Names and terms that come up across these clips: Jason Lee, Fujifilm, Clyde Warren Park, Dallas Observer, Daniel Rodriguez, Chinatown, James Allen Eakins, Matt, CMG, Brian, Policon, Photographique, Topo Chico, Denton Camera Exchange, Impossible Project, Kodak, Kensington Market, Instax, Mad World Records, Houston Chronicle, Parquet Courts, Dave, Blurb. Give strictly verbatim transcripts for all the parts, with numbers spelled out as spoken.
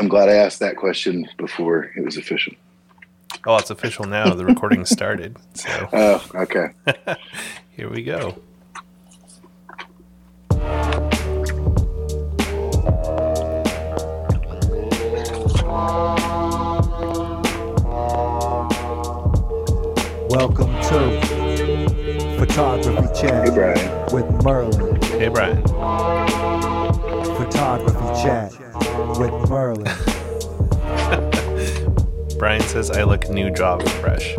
I'm glad I asked that question before it was official. Oh, it's official now. The recording started. So. Oh, okay. Here we go. Welcome to Photography Chat hey, Brian. With Merlin. Hey, Brian. Photography Chat with Merlin. Brian says, I look new job fresh.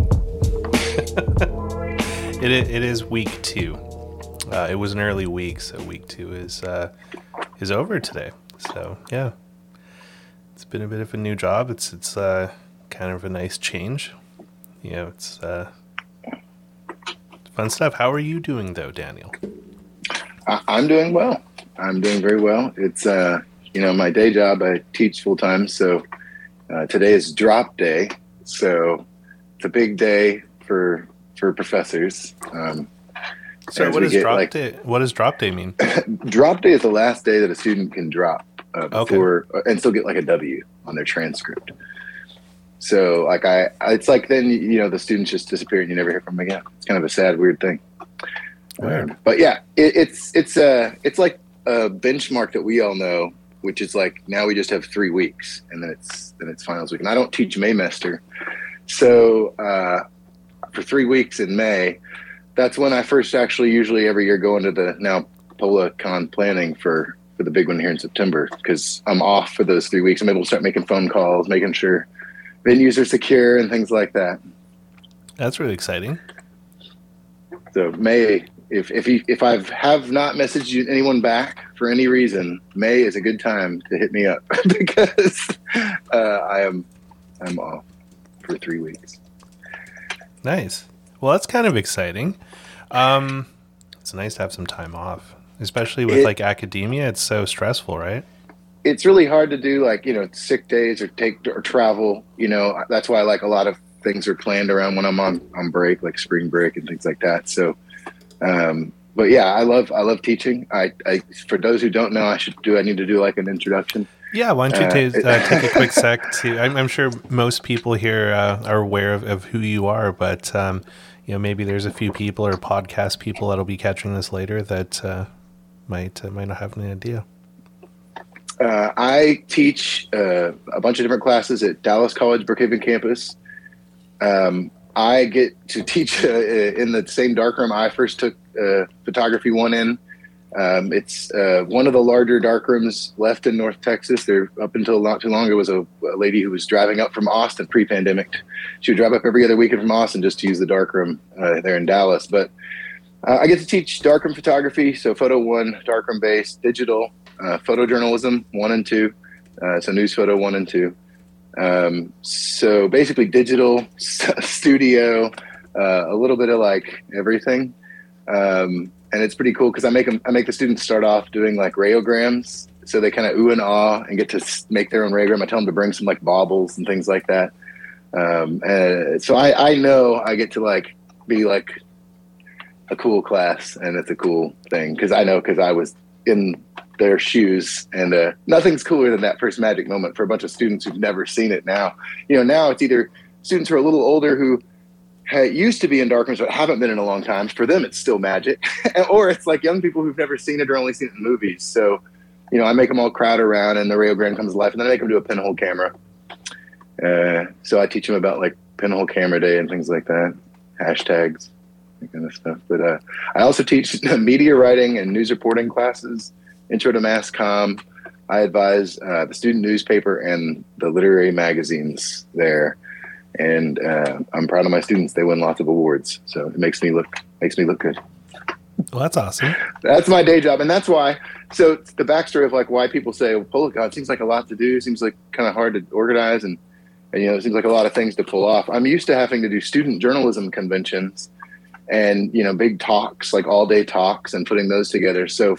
it, it is week two. Uh, it was an early week, so week two is uh, is over today. So, yeah. It's been a bit of a new job. It's it's uh, kind of a nice change. You know, it's uh, fun stuff. How are you doing, though, Daniel? I, I'm doing well. I'm doing very well. It's, uh, you know, my day job, I teach full time, so... Uh, today is drop day, so it's a big day for for professors. Um, so what does drop like, day? What does drop day mean? Drop day is the last day that a student can drop uh, before, okay. and still get like a W on their transcript. So like I, it's like then you know the students just disappear and you never hear from them again. It's kind of a sad, weird thing. Weird. Um, but yeah, it, it's it's uh it's like a benchmark that we all know. Which is like now we just have three weeks and then it's then it's finals week. And I don't teach Maymester. So uh, for three weeks in May, that's when I first actually usually every year go into the now Policon planning for, for the big one here in September because I'm off for those three weeks. I'm able to start making phone calls, making sure venues are secure and things like that. That's really exciting. So May If if you, if I've have not messaged you, anyone back for any reason, May is a good time to hit me up because uh, I am I'm off for three weeks. Nice. Well, that's kind of exciting. Um, it's nice to have some time off, especially with it, like academia. It's so stressful, right? It's really hard to do like you know sick days or take or travel. You know that's why like a lot of things are planned around when I'm on on break, like spring break and things like that. So. Um, but yeah, I love, I love teaching. I, I, for those who don't know, I should do, I need to do like an introduction. Yeah. Why don't you uh, t- uh, take a quick sec to, I'm, I'm sure most people here uh, are aware of, of who you are, but, um, you know, maybe there's a few people or podcast people that'll be catching this later that, uh, might, uh, might not have an idea. Uh, I teach, uh, a bunch of different classes at Dallas College Brookhaven campus. Um, I get to teach uh, in the same darkroom I first took uh, photography one in. Um, it's uh, one of the larger darkrooms left in North Texas. There, up until not too long ago, was a, a lady who was driving up from Austin pre-pandemic. She would drive up every other weekend from Austin just to use the darkroom uh, there in Dallas. But uh, I get to teach darkroom photography, so photo one, darkroom-based, digital, uh, photojournalism one and two, uh, so news photo one and two. Um, so basically digital studio, uh, a little bit of like everything. Um, and it's pretty cool cause I make them, I make the students start off doing like rayograms. So they kind of ooh and ah and get to make their own rayogram. I tell them to bring some like baubles and things like that. Um, and so I, I know I get to like be like a cool class and it's a cool thing. Cause I know, cause I was in their shoes and uh nothing's cooler than that first magic moment for a bunch of students who've never seen it. Now you know now it's either students who are a little older who ha- used to be in darkrooms but haven't been in a long time, for them it's still magic, or it's like young people who've never seen it or only seen it in movies. So you know I make them all crowd around and the railgram comes to life, and then I make them do a pinhole camera. Uh so I teach them about like pinhole camera day and things like that, hashtags, that kind of stuff. But uh I also teach media writing and news reporting classes, Intro to Mass Comm. I advise uh, the student newspaper and the literary magazines there, and uh, I'm proud of my students. They win lots of awards, so it makes me look makes me look good. Well, that's awesome. That's my day job, and that's why. So it's the backstory of like why people say well, Policon seems like a lot to do, seems like kind of hard to organize, and, and you know it seems like a lot of things to pull off. I'm used to having to do student journalism conventions, and you know big talks like all day talks and putting those together. So.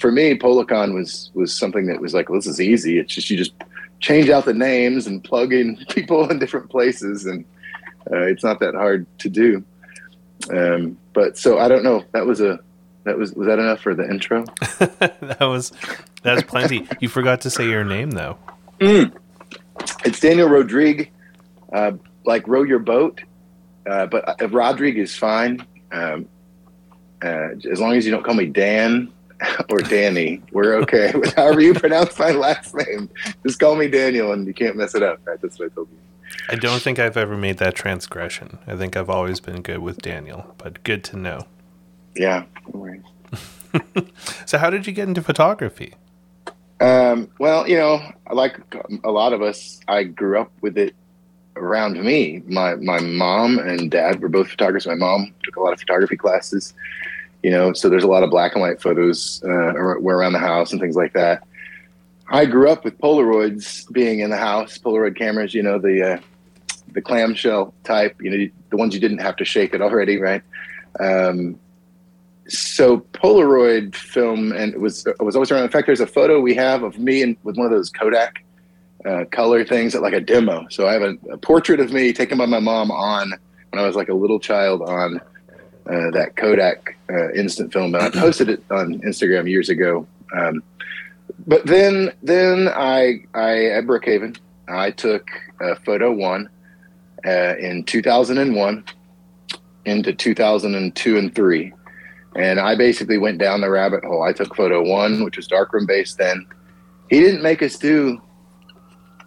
For me, Policon was, was something that was like, well, this is easy. It's just you just change out the names and plug in people in different places, and uh, it's not that hard to do. Um, but so I don't know. That was a that was was that enough for the intro? that was that's plenty. You forgot to say your name though. Mm. It's Daniel Rodriguez, uh, like row your boat, uh, but uh, Rodriguez is fine. Um, uh, as long as you don't call me Dan or Danny, we're okay. With however you pronounce my last name, just call me Daniel and you can't mess it up. Right? That's what I told you. I don't think I've ever made that transgression. I think I've always been good with Daniel, but good to know. Yeah. No worries. So how did you get into photography? Um, well, you know, like a lot of us, I grew up with it around me. My my mom and dad were both photographers. My mom took a lot of photography classes, you know, so there's a lot of black and white photos uh, around the house and things like that. I grew up with Polaroids being in the house, Polaroid cameras, you know, the uh, the clamshell type, you know, the ones you didn't have to shake it already, right? Um, so Polaroid film, and it was it was always around. In fact, there's a photo we have of me and with one of those Kodak uh, color things at like a demo. So I have a, a portrait of me taken by my mom on when I was like a little child on uh, that Kodak uh, instant film. And I posted it on Instagram years ago. Um, But then, then I, I at Brookhaven, I took uh, photo one uh, in two thousand one into two thousand two and three, and I basically went down the rabbit hole. I took photo one, which was darkroom based. Then he didn't make us do.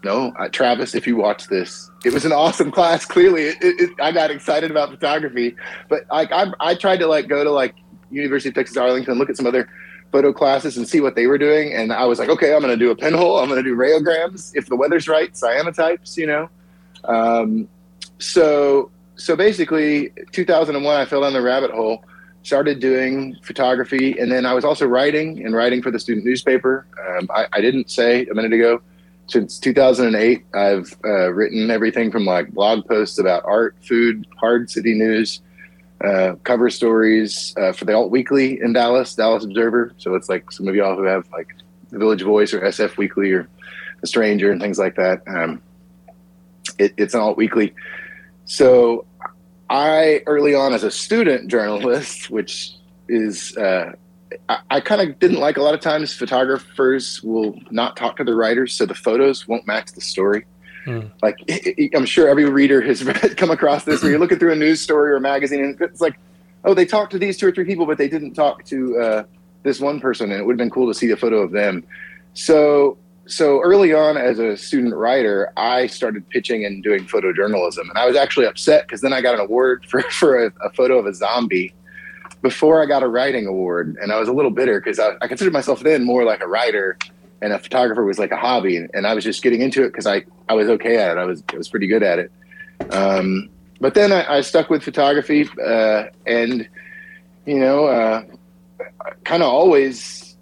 No, I, Travis, if you watch this, it was an awesome class. Clearly, it, it, it, I got excited about photography, but like I, I tried to like go to like University of Texas Arlington, look at some other photo classes and see what they were doing. And I was like, okay, I'm going to do a pinhole. I'm going to do radiograms. If the weather's right, cyanotypes, you know? Um, so, so basically two thousand one, I fell down the rabbit hole, started doing photography. And then I was also writing and writing for the student newspaper. Um, I, I didn't say a minute ago, since two thousand eight, I've uh, written everything from like blog posts about art, food, hard city news, uh cover stories uh for the Alt Weekly in Dallas, Dallas Observer. So it's like some of y'all who have like the Village Voice or S F Weekly or The Stranger and things like that. Um it, it's an Alt Weekly. So I early on as a student journalist, which is uh I, I kind of didn't like a lot of times photographers will not talk to the writers, so the photos won't match the story. Like, I'm sure every reader has read, come across this where you're looking through a news story or a magazine and it's like, oh, they talked to these two or three people, but they didn't talk to uh, this one person. And it would have been cool to see a photo of them. So, so early on as a student writer, I started pitching and doing photojournalism. And I was actually upset because then I got an award for, for a, a photo of a zombie before I got a writing award. And I was a little bitter because I, I considered myself then more like a writer, and a photographer was like a hobby, and, and I was just getting into it because I, I was okay at it. I was I was pretty good at it. Um, but then I, I stuck with photography, uh, and, you know, uh, kind of always,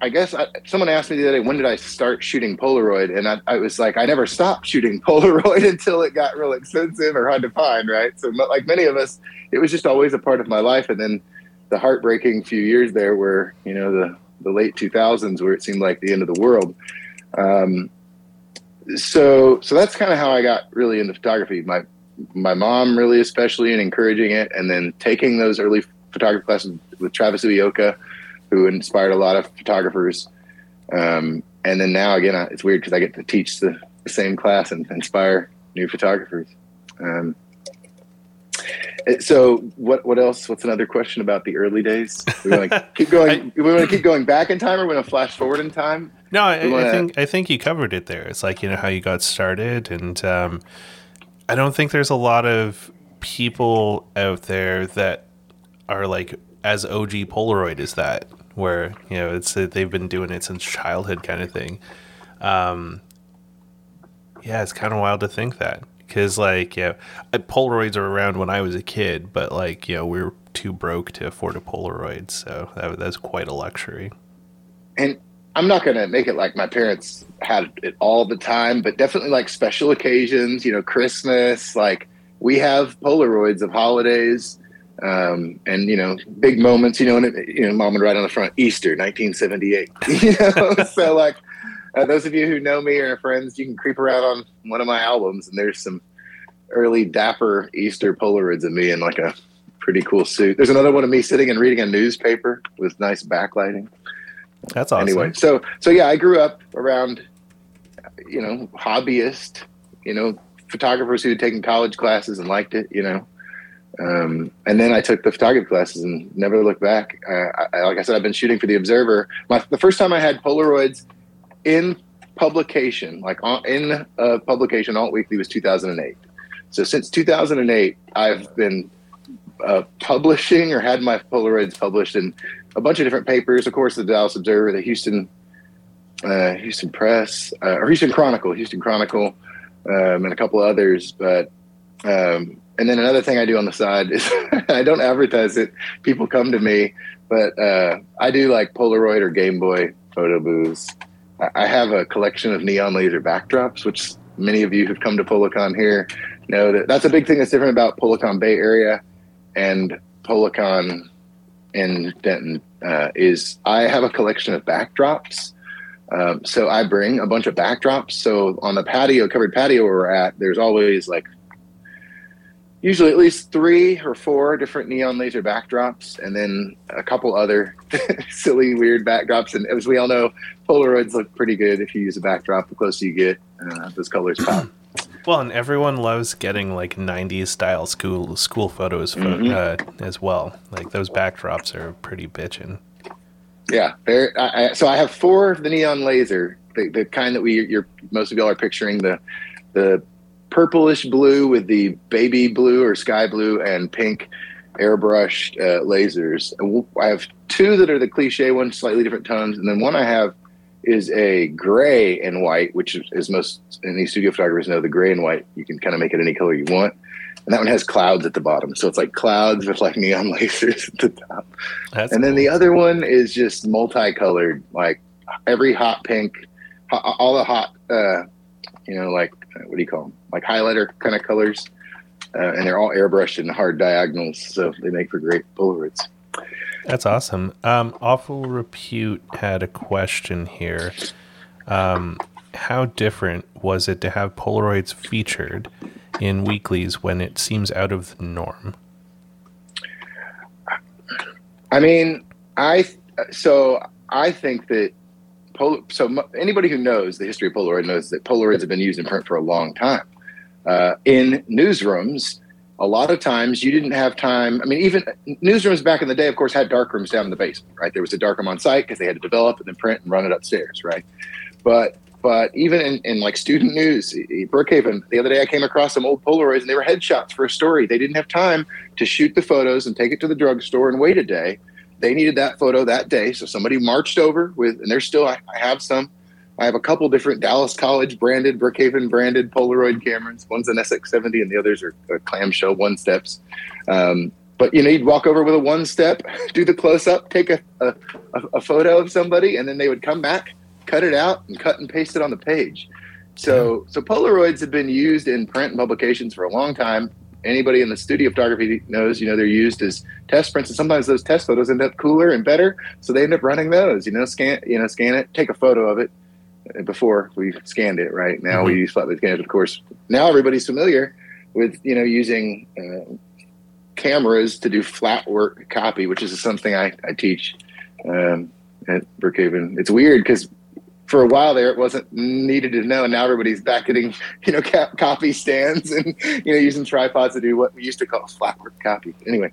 I guess, I, someone asked me the other day, when did I start shooting Polaroid? And I, I was like, I never stopped shooting Polaroid until it got real expensive or hard to find, right? So like many of us, it was just always a part of my life. And then the heartbreaking few years there were, you know, the the late two thousands where it seemed like the end of the world. Um, so, so that's kind of how I got really into photography. My, my mom really, especially, and encouraging it. And then taking those early photography classes with Travis Uyoka, who inspired a lot of photographers. Um, and then now again, I, it's weird cause I get to teach the, the same class and inspire new photographers. Um, So what what else? What's another question about the early days? We want to keep going. I, we want to keep going back in time, or we want to flash forward in time? No, I, wanna... I think I think you covered it there. It's like, you know, how you got started, and um, I don't think there's a lot of people out there that are like as O G Polaroid as that, where, you know, it's they've been doing it since childhood kind of thing. Um, yeah, it's kind of wild to think that. Because, like, yeah, you know, Polaroids are around when I was a kid, but, like, you know, we were too broke to afford a Polaroid, so that, that's quite a luxury. And I'm not going to make it like my parents had it all the time, but definitely, like, special occasions, you know, Christmas, like, we have Polaroids of holidays, um, and, you know, big moments, you know, and, it, you know, Mom would write on the front, Easter, nineteen seventy-eight, you know, so, like... Uh, those of you who know me or are friends, you can creep around on one of my albums, and there's some early dapper Easter Polaroids of me in like a pretty cool suit. There's another one of me sitting and reading a newspaper with nice backlighting. That's awesome. Anyway, so so yeah, I grew up around you know, hobbyist, you know, photographers who had taken college classes and liked it, you know. Um, and then I took the photography classes and never looked back. Uh, I, like I said, I've been shooting for The Observer. My, the first time I had Polaroids in publication, like on, in uh, publication, Alt Weekly, was two thousand eight. So since two thousand eight, I've been uh, publishing or had my Polaroids published in a bunch of different papers. Of course, the Dallas Observer, the Houston uh, Houston Press, uh, or Houston Chronicle, Houston Chronicle, um, and a couple of others. But um, and then another thing I do on the side is I don't advertise it. People come to me, but uh, I do like Polaroid or Game Boy photo booths. I have a collection of neon laser backdrops, which many of you who've come to Policon here know that that's a big thing that's different about Policon Bay Area and Policon in Denton uh, is I have a collection of backdrops. Um, so I bring a bunch of backdrops. So on the patio, covered patio where we're at, there's always like usually at least three or four different neon laser backdrops and then a couple other silly, weird backdrops. And as we all know, Polaroids look pretty good if you use a backdrop. The closer you get, uh, those colors pop. Well, and everyone loves getting like nineties style school school photos fo- mm-hmm. uh, as well. Like those backdrops are pretty bitchin'. Yeah. I, I, so I have four of the neon laser, the, the kind that we you're most of y'all are picturing, the the purplish blue with the baby blue or sky blue and pink airbrushed uh, lasers. I have two that are the cliche ones, slightly different tones, and then one I have is a gray and white, which is most any studio photographers know, the gray and white, you can kind of make it any color you want. And that one has clouds at the bottom. So it's like clouds with like neon lasers at the top. That's and cool. Then the other one is just multicolored, like every hot pink, all the hot, uh, you know, like, what do you call them? Like highlighter kind of colors. Uh, and they're all airbrushed and hard diagonals. So they make for great Polaroids. That's awesome. Um, Awful Repute had a question here. Um, how different was it to have Polaroids featured in weeklies when it seems out of the norm? I mean, I so I think that Pol- so m- anybody who knows the history of Polaroid knows that Polaroids have been used in print for a long time. Uh, in newsrooms, a lot of times you didn't have time. I mean, even newsrooms back in the day, of course, had darkrooms down in the basement, right? There was a darkroom on site because they had to develop and then print and run it upstairs, right? But but even in, in like student news, Brookhaven, the other day I came across some old Polaroids and they were headshots for a story. They didn't have time to shoot the photos and take it to the drugstore and wait a day. They needed that photo that day. So somebody marched over with, and there's still, I, I have some. I have a couple different Dallas College branded, Brookhaven branded Polaroid cameras. One's an S X seventy and the others are, are clamshell one steps. Um, but, you know, you'd walk over with a one step, do the close up, take a, a, a photo of somebody, and then they would come back, cut it out, and cut and paste it on the page. So so Polaroids have been used in print and publications for a long time. Anybody in the studio photography knows, you know, they're used as test prints. And sometimes those test photos end up cooler and better. So they end up running those, you know, scan, you know, scan it, take a photo of it. Before we scanned it, right? Now mm-hmm. we use flatbed scanners, of course. Now everybody's familiar with, you know, using uh, cameras to do flat work copy, which is something I, I teach um, at Brookhaven. It's weird because for a while there, it wasn't needed to know. And now everybody's back getting, you know, cap- copy stands and, you know, using tripods to do what we used to call flat work copy. Anyway,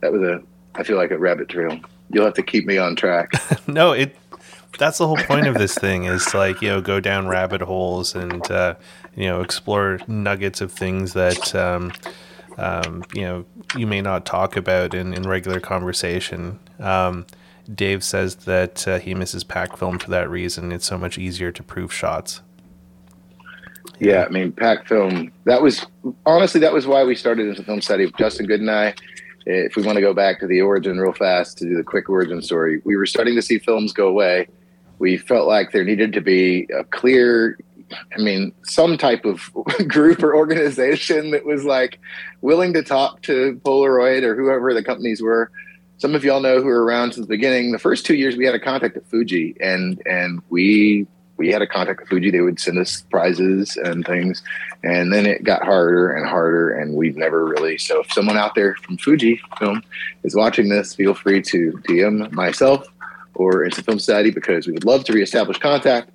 that was a, I feel like a rabbit trail. You'll have to keep me on track. No, it, that's the whole point of this thing is like, you know, go down rabbit holes and, uh, you know, explore nuggets of things that, um, um, you know, you may not talk about in, in regular conversation. Um, Dave says that uh, he misses pack film for that reason. It's so much easier to proof shots. Yeah, I mean, pack film, that was honestly, that was why we started Instant Film Society. Justin Good and I, if we want to go back to the origin real fast, to do the quick origin story, we were starting to see films go away. We felt like there needed to be a clear, I mean, some type of group or organization that was like willing to talk to Polaroid or whoever the companies were. Some of y'all know who were around since the beginning. The first two years we had a contact at Fuji, and and we we had a contact at Fuji. They would send us prizes and things. And then it got harder and harder, and we've never really. So if someone out there from Fujifilm is watching this, feel free to D M myself or Instant Film Society because we would love to reestablish contact.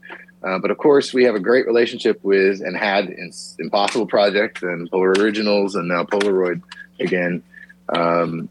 Uh, but of course, we have a great relationship with and had in, Impossible Project and Polar Originals and now Polaroid again. Um,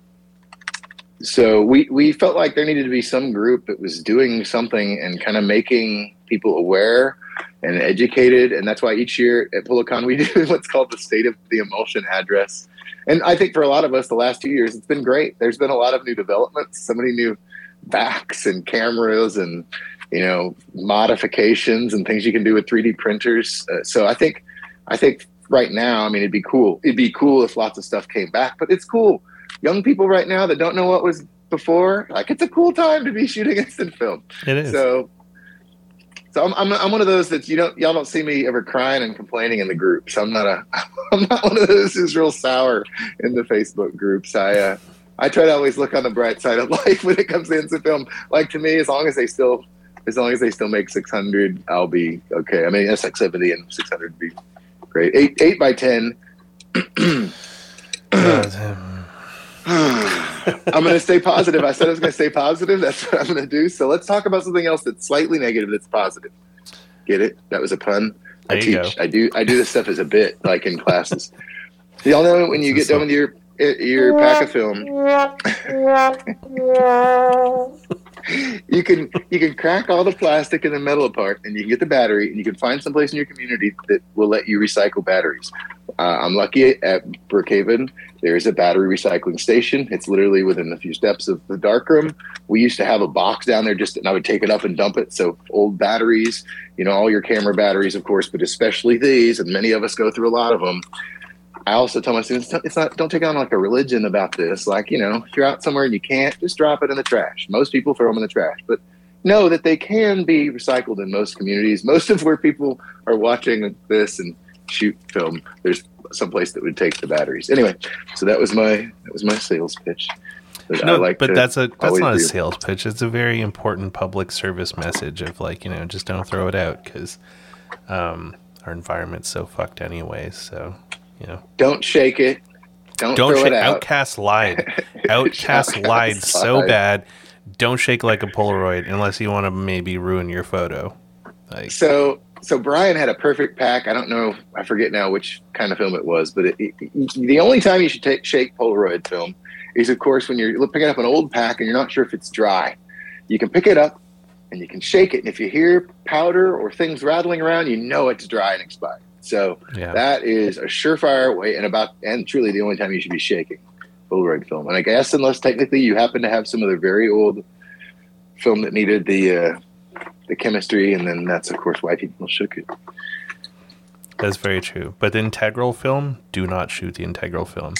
so we, we felt like there needed to be some group that was doing something and kind of making people aware and educated. And that's why each year at Policon, we do what's called the State of the Emulsion Address. And I think for a lot of us, the last two years, it's been great. There's been a lot of new developments, so many new backs and cameras and, you know, modifications and things you can do with three D printers. Uh, so I think, I think right now, I mean, it'd be cool. It'd be cool if lots of stuff came back, but it's cool. Young people right now that don't know what was before, like, it's a cool time to be shooting instant film. It is. So, so I'm, I'm, I'm one of those that you don't, y'all don't see me ever crying and complaining in the groups. I'm not a, I'm not one of those who's real sour in the Facebook groups. I, uh, I try to always look on the bright side of life when it comes to instant film. Like, to me, as long as they still, as long as they still make six hundred, I'll be okay. I mean, S X seventy and six hundred would be great. Eight, eight by ten. I'm going to stay positive. I said I was going to stay positive. That's what I'm going to do. So let's talk about something else that's slightly negative that's positive. Get it? That was a pun. There I teach. You go. I do. I do this stuff as a bit, like in classes. Y'all know when you that's get done with your your pack of film. You can you can crack all the plastic and the metal apart, and you can get the battery, and you can find someplace in your community that will let you recycle batteries. Uh, I'm lucky at Brookhaven. There is a battery recycling station. It's literally within a few steps of the darkroom. We used to have a box down there, just and I would take it up and dump it. So old batteries, you know, all your camera batteries, of course, but especially these, and many of us go through a lot of them. I also tell my students, it's not, don't take on like a religion about this. Like, you know, if you're out somewhere and you can't, just drop it in the trash. Most people throw them in the trash, but know that they can be recycled in most communities. Most of where people are watching this and shoot film, there's someplace that would take the batteries. Anyway, so that was my, that was my sales pitch. But no, like but that's a that's not a sales pitch. It's a very important public service message of like, you know, just don't throw it out because um, our environment's so fucked anyways. So. You know. Don't shake it. Don't, Don't throw shake, it out. Outcast lied. Outcast lied so bad. Don't shake like a Polaroid unless you want to maybe ruin your photo. Like. So so Brian had a perfect pack. I don't know. I forget now which kind of film it was. But it, it, the only time you should take, shake Polaroid film is, of course, when you're picking up an old pack and you're not sure if it's dry. You can pick it up and you can shake it. And if you hear powder or things rattling around, you know it's dry and expired. So yeah. That is a surefire way, and about and truly the only time you should be shaking Polaroid film. And I guess unless technically you happen to have some of the very old film that needed the uh, the chemistry, and then that's of course why people shook it. That's very true. But the integral film, do not shoot the integral film.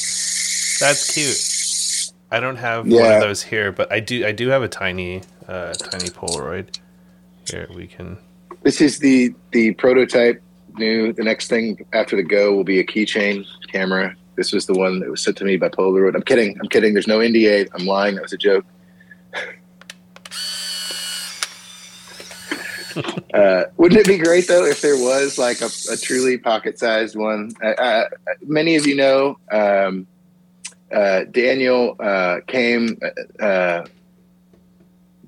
That's cute. I don't have yeah. one of those here, but I do. I do have a tiny, uh, tiny Polaroid. Here we can. This is the the prototype. New. The next thing after the Go will be a keychain camera. This was the one that was sent to me by Polaroid. I'm kidding. I'm kidding. There's no N D A. I'm lying. That was a joke. uh, wouldn't it be great though if there was like a, a truly pocket-sized one? Uh, uh, many of you know um, uh, Daniel uh, came uh,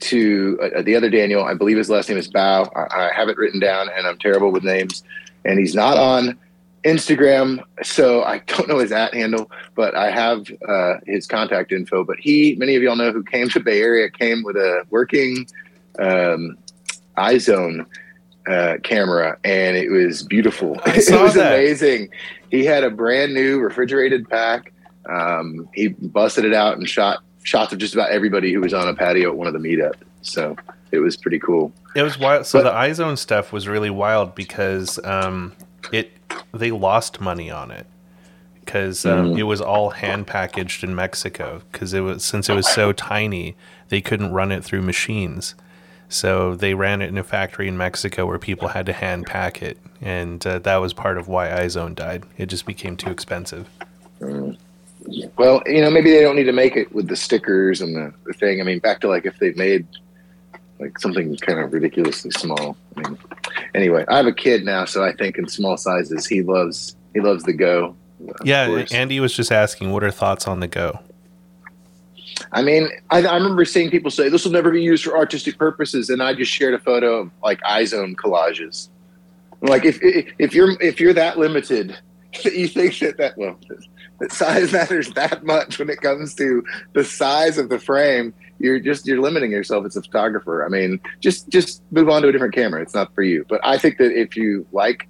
to uh, the other Daniel. I believe his last name is Bao. I, I have it written down, and I'm terrible with names. And he's not on Instagram, so I don't know his at handle, but I have uh, his contact info. But he, many of y'all know who came to Bay Area, came with a working um, iZone uh, camera, and it was beautiful. It was that. Amazing. He had a brand new refrigerated pack. Um, he busted it out and shot shots of just about everybody who was on a patio at one of the meetups. So it was pretty cool. It was wild. So but, the iZone stuff was really wild because um, it they lost money on it because um, mm. it was all hand packaged in Mexico because it was since it was so tiny they couldn't run it through machines. So they ran it in a factory in Mexico where people had to hand pack it, and uh, that was part of why iZone died. It just became too expensive. Mm. Well, you know, maybe they don't need to make it with the stickers and the, the thing. I mean, back to like if they made. Like something kind of ridiculously small. I mean, anyway, I have a kid now, so I think in small sizes, he loves he loves the Go. Yeah, Andy was just asking, what are thoughts on the Go? I mean, I, I remember seeing people say, this will never be used for artistic purposes. And I just shared a photo of like iZone collages. I'm like, if, if if you're if you're that limited, that you think that that, well, that size matters that much when it comes to the size of the frame, you're just, you're limiting yourself as a photographer. I mean, just just move on to a different camera. It's not for you. But I think that if you like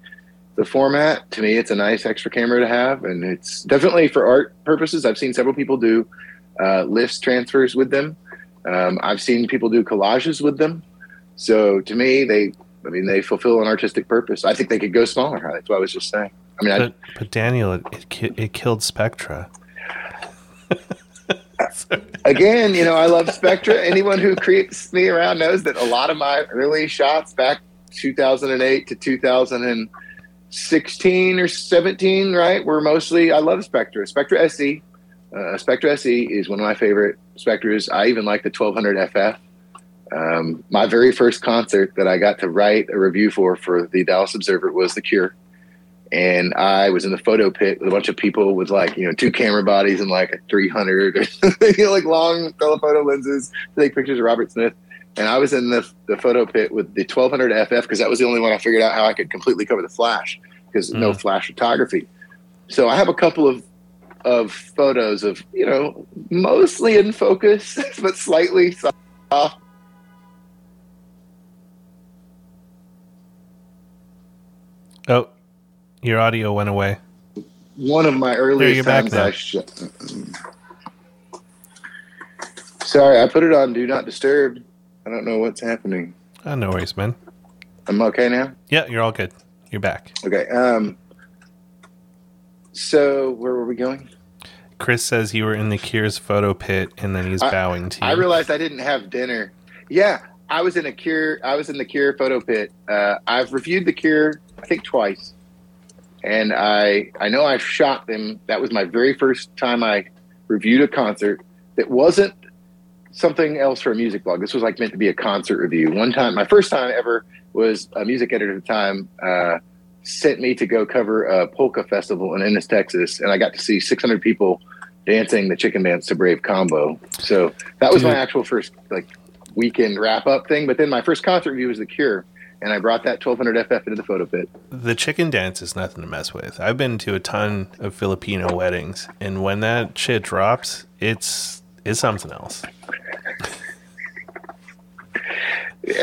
the format, to me, it's a nice extra camera to have. And it's definitely for art purposes. I've seen several people do Uh, lifts transfers with them. Um, I've seen people do collages with them. So to me, they, I mean, they fulfill an artistic purpose. I think they could go smaller. That's what I was just saying. I mean, but, I, but Daniel, it it, ki- it killed Spectra. Again, you know, I love Spectra. Anyone who creeps me around knows that a lot of my early shots back two thousand eight to two thousand sixteen or seventeen, right, were mostly, I love Spectra. Spectra S E. Uh, Spectra S E is one of my favorite Spectras. I even like the twelve hundred F F. Um, my very first concert that I got to write a review for for the Dallas Observer was The Cure. And I was in the photo pit with a bunch of people with, like, you know, two camera bodies and like a three hundred or something, you know, like long telephoto lenses to take pictures of Robert Smith. And I was in the, the photo pit with the twelve hundred F F because that was the only one I figured out how I could completely cover the flash because mm. no flash photography. So I have a couple of of photos of, you know, mostly in focus, but slightly soft. Oh, your audio went away. One of my earliest times I shot. Sorry, I put it on Do Not Disturb. I don't know what's happening. Oh, no worries, man. I'm okay now? Yeah, you're all good. You're back. Okay. Um. So where were we going? Chris says you were in the Cure's photo pit, and then he's I, bowing to you. I realized I didn't have dinner. Yeah, I was in a Cure. I was in the Cure photo pit. Uh, I've reviewed the Cure, I think, twice, and I I know I've shot them. That was my very first time I reviewed a concert that wasn't something else for a music blog. This was like meant to be a concert review. One time, my first time ever was a music editor at the time. Uh, sent me to go cover a polka festival in Ennis, Texas, and I got to see six hundred people dancing the chicken dance to Brave Combo. So that was Dude. my actual first like weekend wrap-up thing, but then my first concert review was The Cure, and I brought that twelve hundred F F into the photo pit. The chicken dance is nothing to mess with. I've been to a ton of Filipino weddings, and when that shit drops, it's it's something else.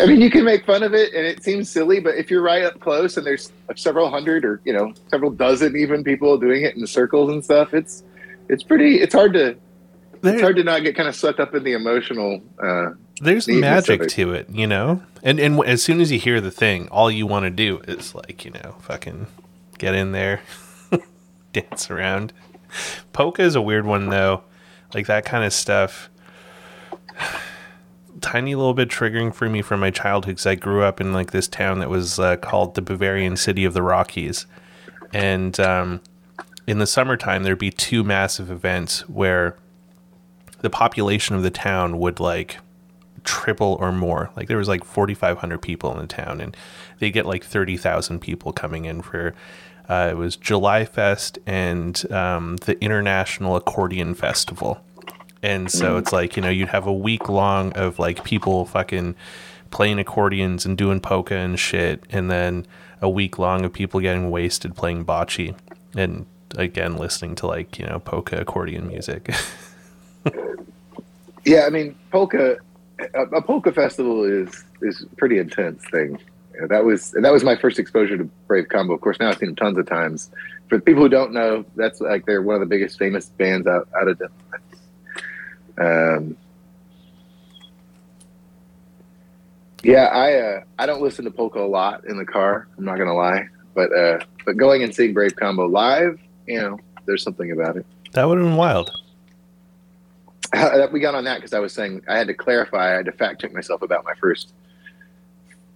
I mean, you can make fun of it, and it seems silly, but if you're right up close and there's several hundred or, you know, several dozen even people doing it in the circles and stuff, it's it's pretty, it's hard to, there, it's hard to not get kind of sucked up in the emotional. Uh, there's magic it. to it, you know? And, and as soon as you hear the thing, all you want to do is, like, you know, fucking get in there, dance around. Polka is a weird one, though. Like, that kind of stuff. Tiny little bit triggering for me from my childhood because I grew up in like this town that was uh, called the Bavarian City of the Rockies, and um, in the summertime there'd be two massive events where the population of the town would like triple or more. Like there was like forty-five hundred people in the town, and they get like thirty thousand people coming in for uh, it was July Fest and um, the International Accordion Festival. And so it's like, you know, you'd have a week long of like people fucking playing accordions and doing polka and shit. And then a week long of people getting wasted playing bocce and again, listening to like, you know, polka accordion music. Yeah. I mean, polka, a, a polka festival is, is a pretty intense thing. Yeah, that was, that was my first exposure to Brave Combo. Of course, now I've seen them tons of times. For people who don't know, that's like, they're one of the biggest famous bands out, out of Denton. Um, yeah, I, uh, I don't listen to polka a lot in the car. I'm not going to lie, but, uh, but going and seeing Brave Combo live, you know, there's something about it. That would have been wild. Uh, we got on that cause I was saying I had to clarify. I had to fact check myself about my first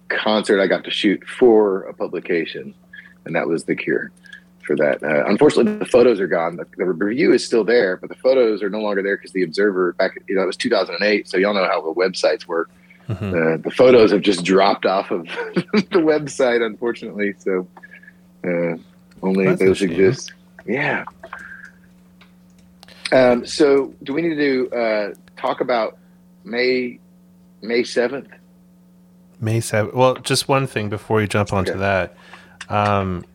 concert I got to shoot for a publication, and that was The Cure. For that. Uh, unfortunately, the photos are gone. The, the review is still there, but the photos are no longer there because the Observer back, you know, it was two thousand eight, so y'all know how the websites work. Mm-hmm. Uh, the photos have just dropped off of the website, unfortunately, so uh, only That's those exist. Yeah. Um, so do we need to do uh, talk about May May seventh. May seventh. Well, just one thing before you jump onto okay. that. Um,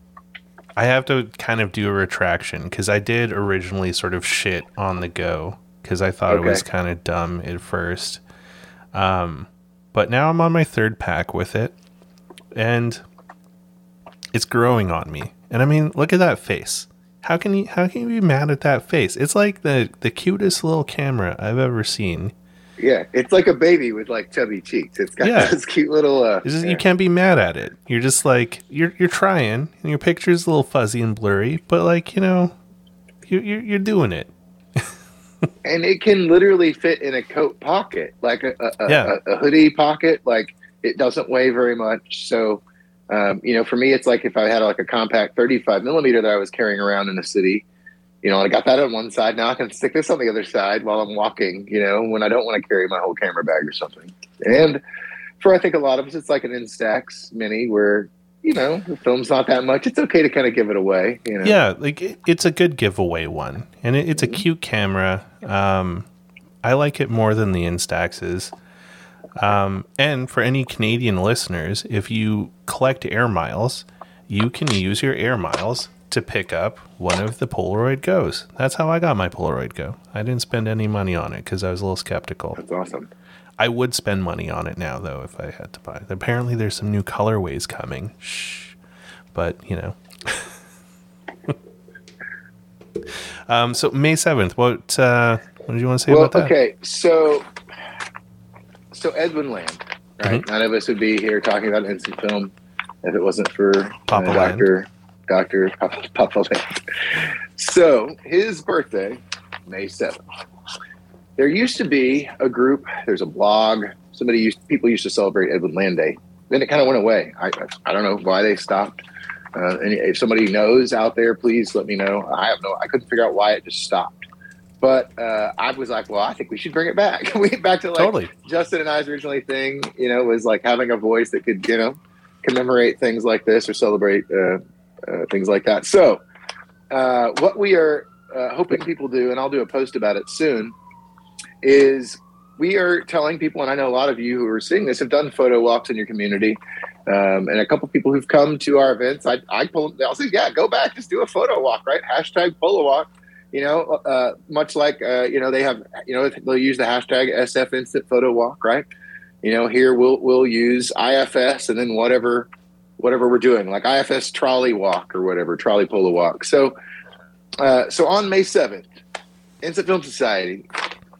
I have to kind of do a retraction because I did originally sort of shit on the go because I thought okay. it was kind of dumb at first. Um, but now I'm on my third pack with it, and it's growing on me. And I mean, look at that face. How can you how can you be mad at that face? It's like the, the cutest little camera I've ever seen. Yeah, it's like a baby with like chubby cheeks. It's got yeah. this cute little. Uh, just, yeah. You can't be mad at it. You're just like you're you're trying, and your picture's a little fuzzy and blurry, but like you know, you you're, you're doing it. And it can literally fit in a coat pocket, like a a, yeah. a a hoodie pocket. Like it doesn't weigh very much, so. Um, you know, for me, it's like if I had like a compact thirty-five millimeter that I was carrying around in the city, you know, I got that on one side. Now I can stick this on the other side while I'm walking, you know, when I don't want to carry my whole camera bag or something. And for, I think a lot of us, it's like an Instax mini where, you know, the film's not that much. It's okay to kind of give it away. You know? Yeah. Like it, it's a good giveaway one, and it, it's a cute camera. Um, I like it more than the Instaxes. Um, and for any Canadian listeners, if you collect air miles, you can use your air miles to pick up one of the Polaroid Go's. That's how I got my Polaroid Go. I didn't spend any money on it because I was a little skeptical. That's awesome. I would spend money on it now, though, if I had to buy it. Apparently, there's some new colorways coming. Shh. But, you know. um, so, May seventh, what, uh, what did you want to say well, about that? Okay, so... So Edwin Land, right? Mm-hmm. None of us would be here talking about instant film if it wasn't for Papa uh, Doctor Doctor Papa, Papa Land. So his birthday, May seventh. There used to be a group. There's a blog. Somebody used people used to celebrate Edwin Land Day. Then it kind of went away. I I don't know why they stopped. Uh, and if somebody knows out there, please let me know. I have no. I couldn't figure out why it just stopped. But uh, I was like, well, I think we should bring it back. we back to like totally. Justin and I's originally thing, you know, was like having a voice that could, you know, commemorate things like this or celebrate uh, uh, things like that. So uh, what we are uh, hoping people do, and I'll do a post about it soon, is we are telling people, and I know a lot of you who are seeing this have done photo walks in your community, um, and a couple people who've come to our events. I, I pull them, I'll say, yeah, go back, just do a photo walk, right? Hashtag photo walk. You know, uh, much like, uh, you know, they have, you know, they'll use the hashtag S F Instant Photo Walk, right? You know, here we'll we'll use I F S and then whatever whatever we're doing, like I F S Trolley Walk or whatever, Trolley Polo Walk. So, uh, so on May seventh, Instant Film Society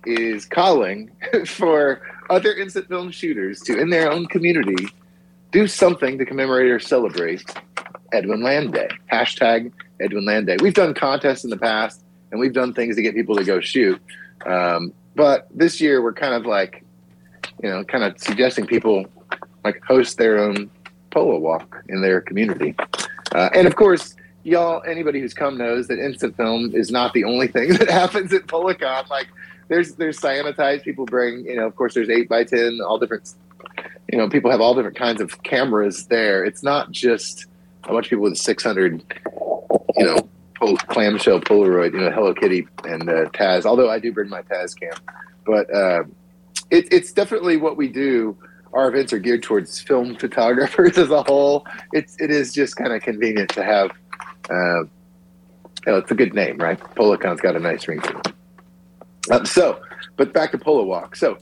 is calling for other instant film shooters to, in their own community, do something to commemorate or celebrate Edwin Land Day. Hashtag Edwin Land Day. We've done contests in the past. And we've done things to get people to go shoot. Um, but this year we're kind of like, you know, kind of suggesting people like host their own polo walk in their community. Uh, and of course, y'all, anybody who's come knows that instant film is not the only thing that happens at Policon. Like there's, there's cyanotized people bring, you know, of course there's eight by ten, all different, you know, people have all different kinds of cameras there. It's not just a bunch of people with six hundred, you know, clamshell Polaroid, you know, Hello Kitty and uh, Taz, although I do bring my Taz cam. But uh, it, it's definitely what we do. Our events are geared towards film photographers as a whole. It's, it is just kind of convenient to have, uh, oh, it's a good name, right? Policon's got a nice ring to it. Um, so, but back to Polo Walk. So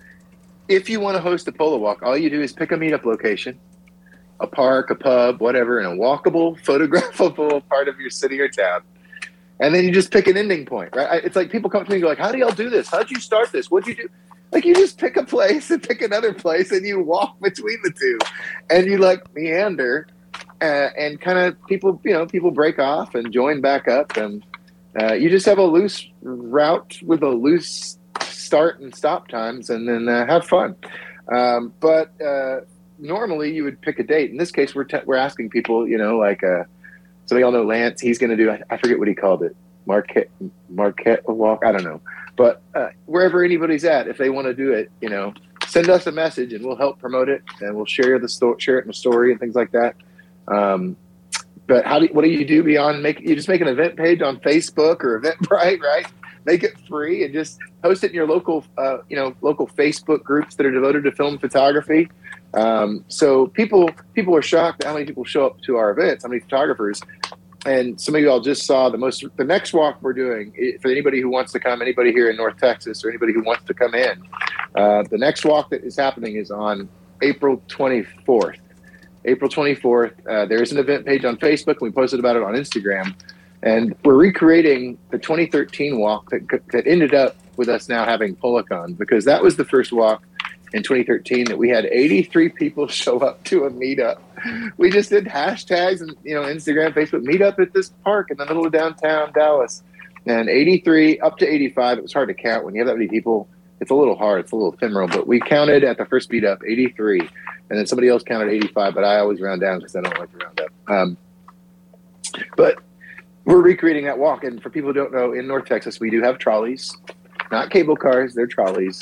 if you want to host a Polo Walk, all you do is pick a meetup location, a park, a pub, whatever, in a walkable, photographable part of your city or town. And then you just pick an ending point, right? It's like people come to me and go like, how do y'all do this? How'd you start this? What'd you do? Like you just pick a place and pick another place and you walk between the two. And you like meander uh, and kind of people, you know, people break off and join back up. And uh, you just have a loose route with a loose start and stop times and then uh, have fun. Um, but uh, normally you would pick a date. In this case, we're, te- we're asking people, you know, like a, uh, so y'all know Lance, he's going to do, I forget what he called it, Marquette, Marquette Walk, I don't know. But uh, wherever anybody's at, if they want to do it, you know, send us a message and we'll help promote it and we'll share the sto- share it in a story and things like that. Um, but how do what do you do beyond make, you just make an event page on Facebook or Eventbrite, right? make it free and just post it in your local, uh, you know, local Facebook groups that are devoted to film photography. Um, so people people are shocked at how many people show up to our events, how many photographers. And some of you all just saw the most. The next walk we're doing, for anybody who wants to come, anybody here in North Texas or anybody who wants to come in, uh, the next walk that is happening is on April twenty-fourth. April twenty-fourth, uh, there is an event page on Facebook. We posted about it on Instagram. And we're recreating the twenty thirteen walk that, that ended up with us now having Policon, because that was the first walk in twenty thirteen that we had eighty-three people show up to a meetup. We just did hashtags and, you know, Instagram, Facebook, meetup at this park in the middle of downtown Dallas. And eighty-three, up to eighty-five, it was hard to count. When you have that many people, it's a little hard, it's a little ephemeral, but we counted at the first meetup eighty-three, and then somebody else counted eighty-five, but I always round down because I don't like to round up. Um, but we're recreating that walk, and for people who don't know, in North Texas, we do have trolleys, not cable cars, they're trolleys.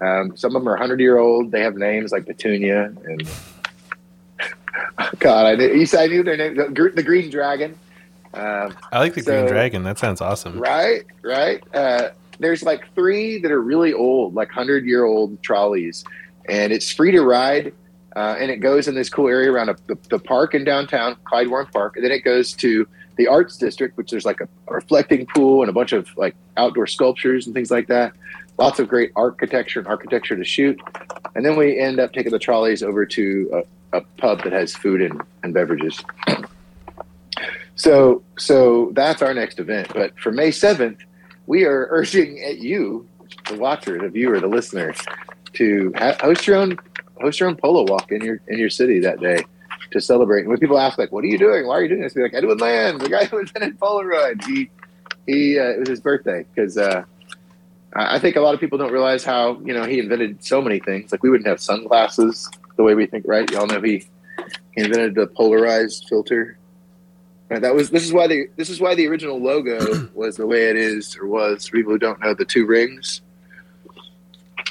Um, some of them are hundred-year-old. They have names like Petunia and oh God, I knew, you said I knew their name. The, the Green Dragon. Um, I like the so, Green Dragon. That sounds awesome. Right, right. Uh, there's like three that are really old, like hundred-year-old trolleys, and it's free to ride. Uh, and it goes in this cool area around a, the, the park in downtown, Clyde Warren Park, and then it goes to the Arts District, which there's like a, a reflecting pool and a bunch of like outdoor sculptures and things like that. Lots of great architecture and architecture to shoot. And then we end up taking the trolleys over to a, a pub that has food and, and beverages. So so that's our next event. But for May seventh, we are urging at you, the watcher, the viewer, the listener, to ha- host your own host your own polo walk in your in your city that day to celebrate. And when people ask, like, what are you doing? Why are you doing this? Be like, Edwin Land, the guy who invented Polaroid. He, he uh, it was his birthday because uh, – I think a lot of people don't realize how, you know, he invented so many things. Like, we wouldn't have sunglasses the way we think, right? Y'all know he invented the polarized filter. Right, that was this is why the this is why the original logo was the way it is, or was, for people who don't know, the two rings.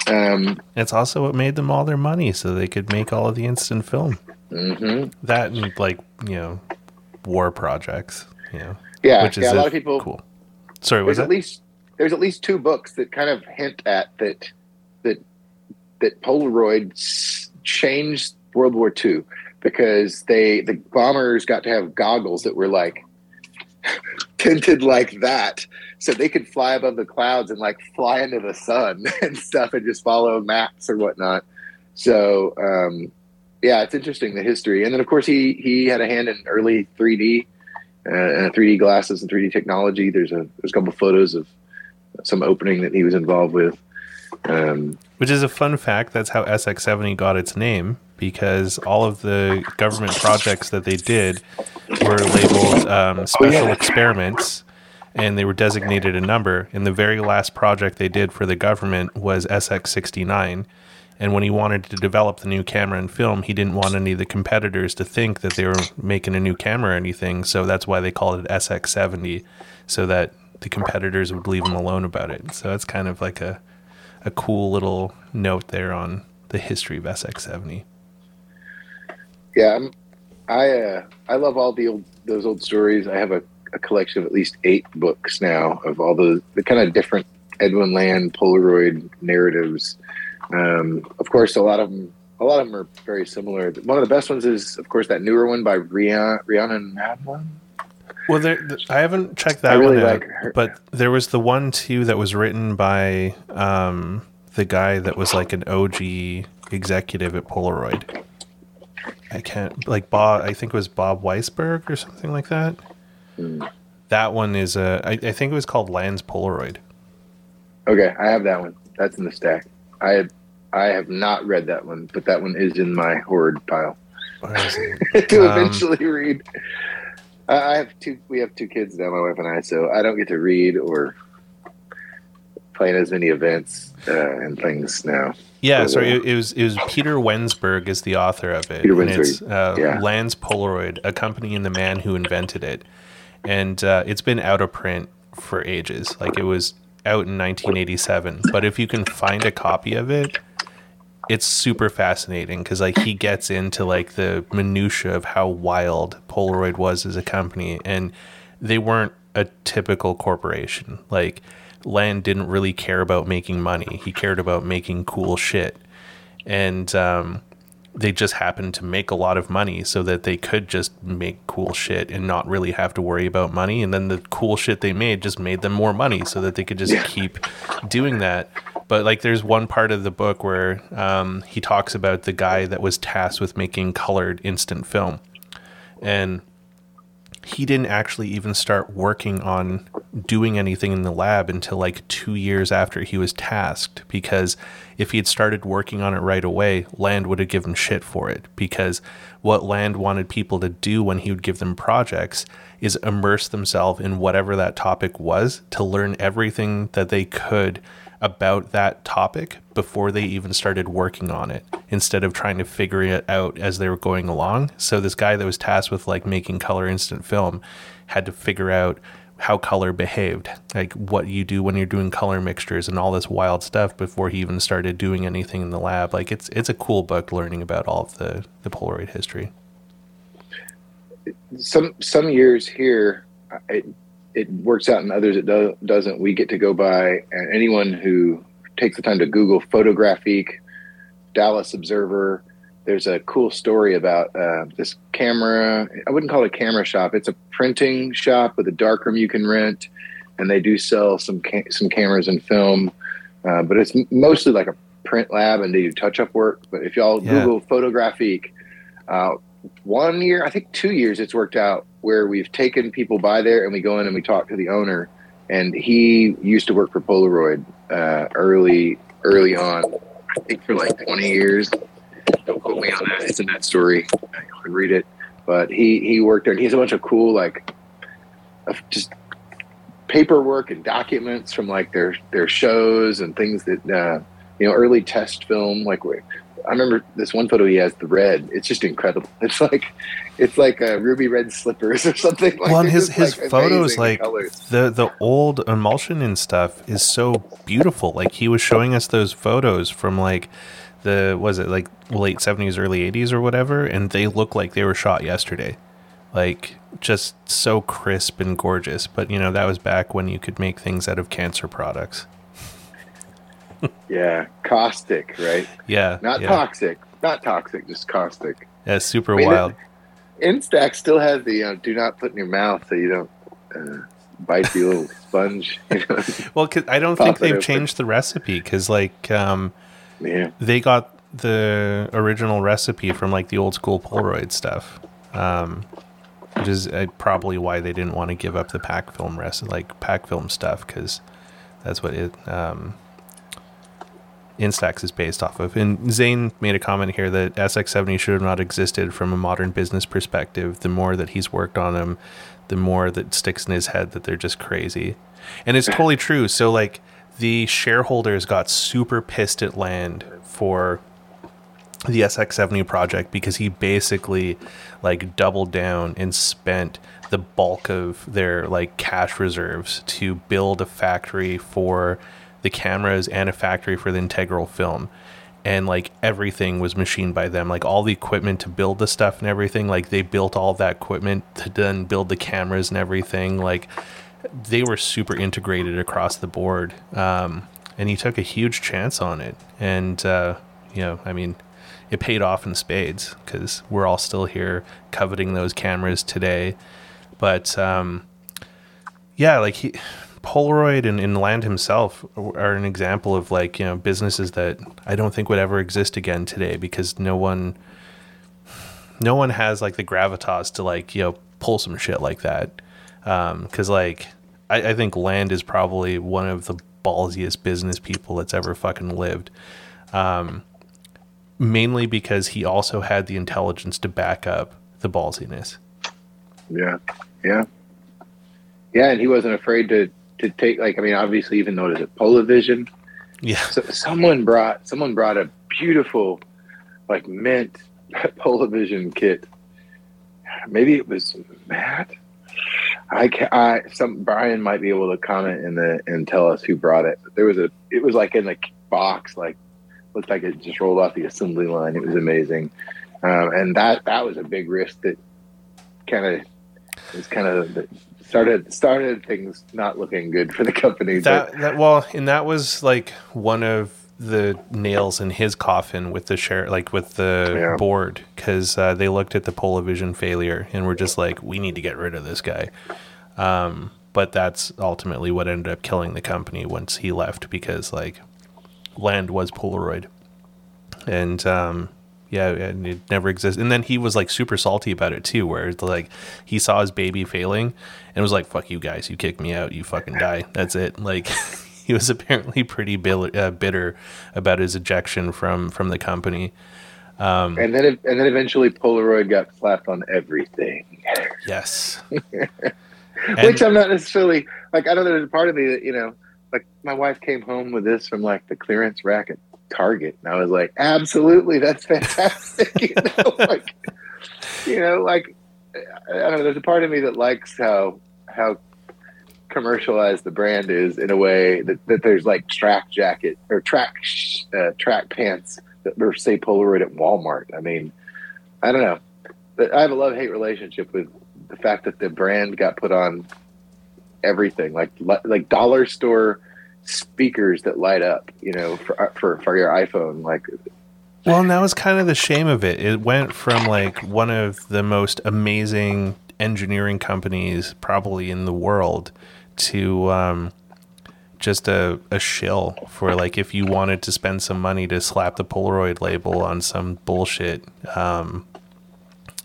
Um, it's also what made them all their money, so they could make all of the instant film. Mm-hmm. That and, like, you know, war projects. You know, yeah, which is yeah, a lot of people. Cool. Sorry, was that? At least. There's at least two books that kind of hint at that that that Polaroid changed World War Two, because they the bombers got to have goggles that were like tinted like that, so they could fly above the clouds and like fly into the sun and stuff and just follow maps or whatnot. So um, yeah, it's interesting, the history. And then of course he he had a hand in early three D uh, and three D glasses and three D technology. There's a there's a couple photos of some opening that he was involved with, um, which is a fun fact. That's how S X seventy got its name, because all of the government projects that they did were labeled um, special oh, yeah. experiments, and they were designated a number. And the very last project they did for the government was S X sixty-nine. And when he wanted to develop the new camera and film, he didn't want any of the competitors to think that they were making a new camera or anything. So that's why they called it S X seventy, so that the competitors would leave them alone about it. So it's kind of like a, a cool little note there on the history of S X seventy. Yeah, I'm, I uh, I love all the old those old stories. I have a, a collection of at least eight books now of all the, the kind of different Edwin Land Polaroid narratives. Um, of course, a lot of them a lot of them are very similar. One of the best ones is, of course, that newer one by Rihanna Rihanna Madlon. Well, there, I haven't checked that really one out, like but there was the one, too, that was written by um, the guy that was like an O G executive at Polaroid. I can't, like Bob, I think it was Bob Weisberg or something like that. Mm. That one is, a, I, I think it was called Land's Polaroid. Okay, I have that one. That's in the stack. I have, I have not read that one, but that one is in my hoard pile to um, eventually read. I have two. We have two kids now, my wife and I, so I don't get to read or play in as many events uh, and things now. Yeah, so sorry, it was it was Peter Wensberg is the author of it. Peter Wensberg, and it's, uh, yeah. Land's Polaroid: A Company and the Man Who Invented It, and uh, it's been out of print for ages. Like, it was out in nineteen eighty-seven, but if you can find a copy of it, it's super fascinating, because like he gets into like the minutia of how wild Polaroid was as a company, and they weren't a typical corporation. Like Land didn't really care about making money. He cared about making cool shit. And um, they just happened to make a lot of money so that they could just make cool shit and not really have to worry about money. And then the cool shit they made just made them more money so that they could just yeah. keep doing that. But like, there's one part of the book where um, he talks about the guy that was tasked with making colored instant film. And he didn't actually even start working on doing anything in the lab until like two years after he was tasked, because if he had started working on it right away, Land would have given shit for it, because what Land wanted people to do when he would give them projects is immerse themselves in whatever that topic was to learn everything that they could about that topic before they even started working on it, instead of trying to figure it out as they were going along. So this guy that was tasked with like making color instant film had to figure out how color behaved, like what you do when you're doing color mixtures and all this wild stuff before he even started doing anything in the lab. Like it's it's a cool book learning about all of the, the Polaroid history. Some some years here, it, it works out, and others it do, doesn't. We get to go by, and anyone who takes the time to Google Photographique, Dallas Observer, there's a cool story about uh, this camera. I wouldn't call it a camera shop. It's a printing shop with a darkroom you can rent, and they do sell some ca- some cameras and film, uh, but it's mostly like a print lab, and they do touch-up work. But if y'all yeah. Google Photographique, uh, one year, I think two years, it's worked out where we've taken people by there, and we go in and we talk to the owner, and he used to work for Polaroid uh, early early on, I think for like twenty years. Don't quote me on that. It's in that story. You can read it. But he, he worked there, and he has a bunch of cool, like, just paperwork and documents from, like, their, their shows and things that, uh, you know, early test film. Like, I remember this one photo he has, the red. It's just incredible. It's like it's like a ruby red slippers or something. Like, well, his, his like photos, like, colors. the the old emulsion and stuff is so beautiful. Like, he was showing us those photos from, like, the was it like late seventies, early eighties or whatever, and they look like they were shot yesterday. Like, just so crisp and gorgeous. But, you know, that was back when you could make things out of cancer products. Yeah, caustic, right? Yeah, not yeah. toxic, not toxic, just caustic. Yeah, super I mean, wild. Instax still has the uh, do not put in your mouth so you don't uh, bite the little sponge. You know? Well, cause I don't think they've changed the recipe, because like um, yeah. they got the original recipe from like the old school Polaroid stuff, um, which is uh, probably why they didn't want to give up the pack film rest like pack film stuff, because that's what it. Um, Instax is based off of. And Zane made a comment here that S X seventy should have not existed from a modern business perspective. The more that he's worked on them, the more that sticks in his head that they're just crazy. And it's totally true. So like the shareholders got super pissed at Land for the S X seventy project, because he basically like doubled down and spent the bulk of their like cash reserves to build a factory for the cameras and a factory for the integral film, and like everything was machined by them, like all the equipment to build the stuff and everything. Like they built all that equipment to then build the cameras and everything. Like they were super integrated across the board, um and he took a huge chance on it, and uh you know I mean it paid off in spades, because we're all still here coveting those cameras today. But um yeah like he Polaroid and, and Land himself are an example of like, you know, businesses that I don't think would ever exist again today, because no one, no one has like the gravitas to like, you know, pull some shit like that. Um, cause like, I, I think Land is probably one of the ballsiest business people that's ever fucking lived. Um, mainly because he also had the intelligence to back up the ballsiness. Yeah. Yeah. Yeah. And he wasn't afraid to, to take, like, I mean, obviously, even though it is a Polavision, yeah. So someone brought someone brought a beautiful, like, mint Polavision kit. Maybe it was Matt. I, can, I some Brian might be able to comment in the and tell us who brought it. There was a it was like in the box, like looked like it just rolled off the assembly line. It was amazing, um, and that that was a big risk that kind of was kind of. started started things not looking good for the company. That, that, well, and that was like one of the nails in his coffin with the share, like with the yeah. board, because uh, they looked at the Polavision failure and were just like, we need to get rid of this guy. Um, but that's ultimately what ended up killing the company once he left, because like Land was Polaroid, and um, yeah, and it never existed. And then he was like super salty about it too, where like he saw his baby failing and was like, "Fuck you guys, you kick me out, you fucking die. That's it." Like. He was apparently pretty bill- uh, bitter about his ejection from, from the company, um, and then and then eventually Polaroid got slapped on everything. Yes, which I'm not necessarily like. I know there's a part of me that, you know, like my wife came home with this from like the clearance rack at Target, and I was like, absolutely, that's fantastic. you know, like you know, like I don't know. There's a part of me that likes how how. commercialized the brand is in a way that, that there's like track jacket or track uh, track pants that are, say, Polaroid at Walmart. I mean, I don't know. But I have a love-hate relationship with the fact that the brand got put on everything, like like dollar store speakers that light up, you know, for for, for your iPhone. Like, well, and that was kind of the shame of it. It went from like one of the most amazing engineering companies probably in the world to um, just a, a shill for like if you wanted to spend some money to slap the Polaroid label on some bullshit, um,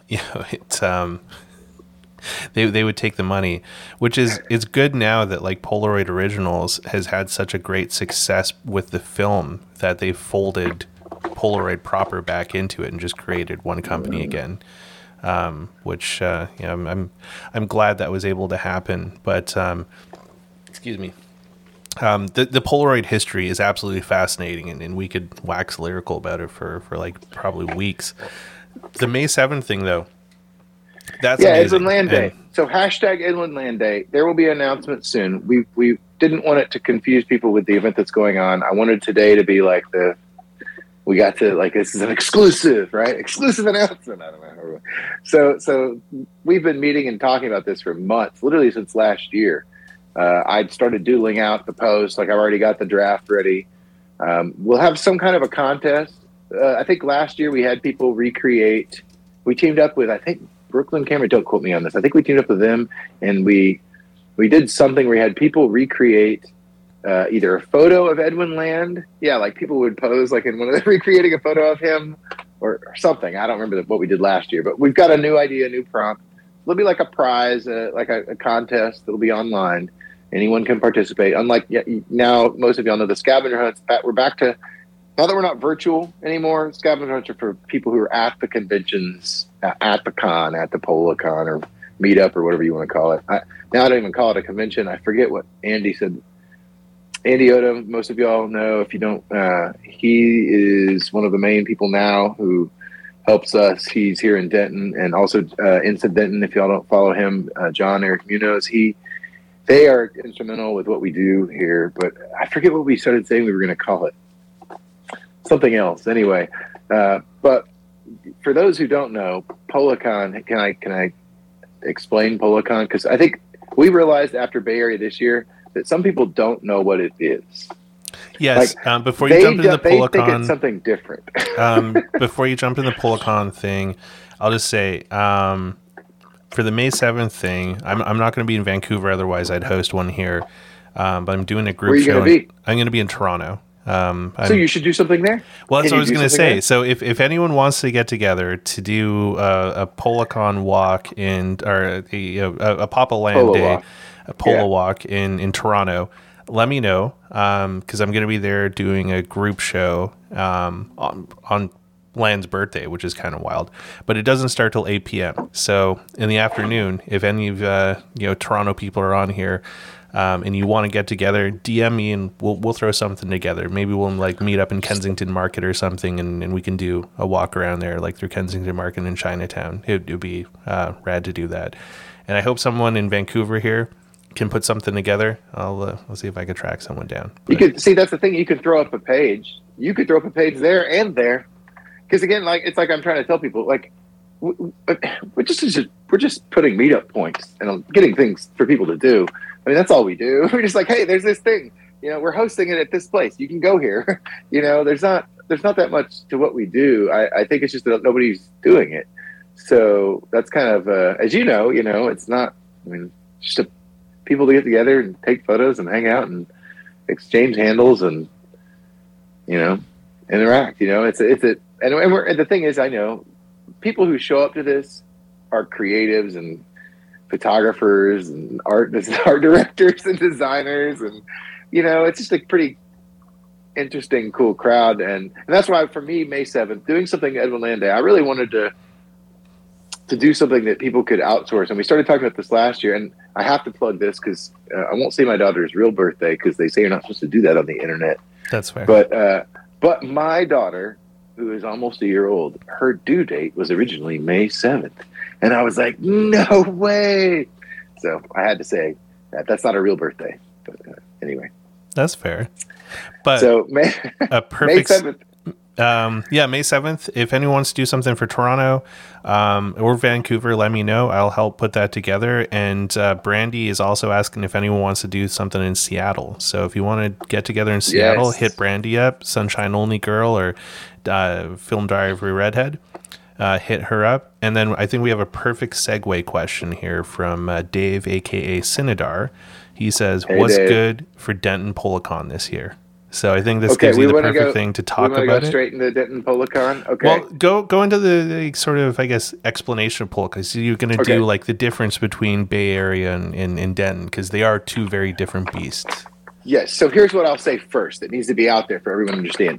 you know, it's um, they they would take the money, which is it's good now that like Polaroid Originals has had such a great success with the film that they folded Polaroid proper back into it and just created one company again. Um, which, uh, you know, I'm, I'm, I'm glad that was able to happen, but, um, excuse me, um, the, the Polaroid history is absolutely fascinating, and, and we could wax lyrical about it for, for like probably weeks. The May seventh thing though, that's yeah, amazing. Edwin Land Day. And, so hashtag Edwin Land Day. There will be an announcement soon. We, we didn't want it to confuse people with the event that's going on. I wanted today to be like the, we got to, like, this is an exclusive, right? Exclusive announcement. I don't know. So, so we've been meeting and talking about this for months, literally since last year. Uh, I'd started doodling out the post. Like, I've already got the draft ready. Um, we'll have some kind of a contest. Uh, I think last year we had people recreate. We teamed up with, I think, Brooklyn Camera. Don't quote me on this. I think we teamed up with them, and we we did something where we had people recreate Uh, either a photo of Edwin Land. Yeah, like people would pose like in one of the recreating a photo of him or, or something. I don't remember the, what we did last year, but we've got a new idea, a new prompt. It'll be like a prize, uh, like a, a contest that'll be online. Anyone can participate. Unlike yeah, now, most of y'all know the scavenger hunts. We're back to, now that we're not virtual anymore, scavenger hunts are for people who are at the conventions, uh, at the con, at the Policon or meetup or whatever you want to call it. I, now I don't even call it a convention. I forget what Andy said. Andy Odom, most of y'all know, if you don't, uh, he is one of the main people now who helps us. He's here in Denton, and also uh, Instant Denton, if y'all don't follow him, uh, John, Eric Munoz. He, they are instrumental with what we do here, but I forget what we started saying we were going to call it. Something else, anyway. Uh, but for those who don't know, Policon, can I, can I explain Policon? Because I think we realized after Bay Area this year that some people don't know what it is. Yes, like, um, before you jump into the Policon, they think it's something different. um, before you jump into the Policon thing, I'll just say um, for the May seventh thing, I'm, I'm not going to be in Vancouver. Otherwise, I'd host one here. Um, but I'm doing a group show. Where are you going to be? I'm going to be in Toronto. Um, so you should do something there. Well, that's Can what I was going to say. There? So if, if anyone wants to get together to do a, a Policon walk in or a, a, a Papa Land Polo Day. Walk. a Pola yeah. walk in, in Toronto, let me know. Um, cause I'm going to be there doing a group show, um, on, on Land's birthday, which is kind of wild, but it doesn't start till eight p.m. So in the afternoon, if any of, uh, you know, Toronto people are on here, um, and you want to get together, D M me and we'll, we'll throw something together. Maybe we'll like meet up in Kensington Market or something. And, and we can do a walk around there, like through Kensington Market and Chinatown. It would be, uh, rad to do that. And I hope someone in Vancouver here can put something together. I'll uh, I'll see if I can track someone down. But. You could see that's the thing. You could throw up a page. You could throw up a page there and there, because again, like it's like I'm trying to tell people, like, which is just we're just putting meetup points and getting things for people to do. I mean, that's all we do. We're just like, hey, there's this thing, you know, we're hosting it at this place. You can go here. You know, there's not, there's not that much to what we do. I, I think it's just that nobody's doing it. So that's kind of, uh, as you know, you know, it's not, I mean, just a, people to get together and take photos and hang out and exchange handles and, you know, interact, you know, it's, a, it's a, and, and, we're, and the thing is, I know people who show up to this are creatives and photographers and art, art directors and designers. And, you know, it's just a pretty interesting, cool crowd. And, and that's why for me, May seventh, doing something Edwin Land Day, I really wanted to, to do something that people could outsource. And we started talking about this last year, and I have to plug this because uh, I won't say my daughter's real birthday because they say you're not supposed to do that on the internet. That's fair. But, uh, but my daughter, who is almost a year old, her due date was originally May seventh. And I was like, no way. So I had to say that that's not a real birthday. But uh, anyway. That's fair. But so May, a perfect May seventh. Um, yeah, May seventh. If anyone wants to do something for Toronto um, or Vancouver, let me know. I'll help put that together. And uh, Brandy is also asking if anyone wants to do something in Seattle. So if you want to get together in Seattle, yes. Hit Brandy up, Sunshine Only Girl or uh, Film Diary of a Redhead. Uh, hit her up. And then I think we have a perfect segue question here from uh, Dave, a k a. Cinedar. He says, hey, what's Dave. Good for Denton Policon this year? So I think this okay, gives you the perfect go, thing to talk we about. Go straight into Denton Policon. Okay. Well, go go into the, the sort of, I guess, explanation of Policon. So you're going to okay. do like the difference between Bay Area and, and, and Denton because they are two very different beasts. Yes. So here's what I'll say first. It needs to be out there for everyone to understand.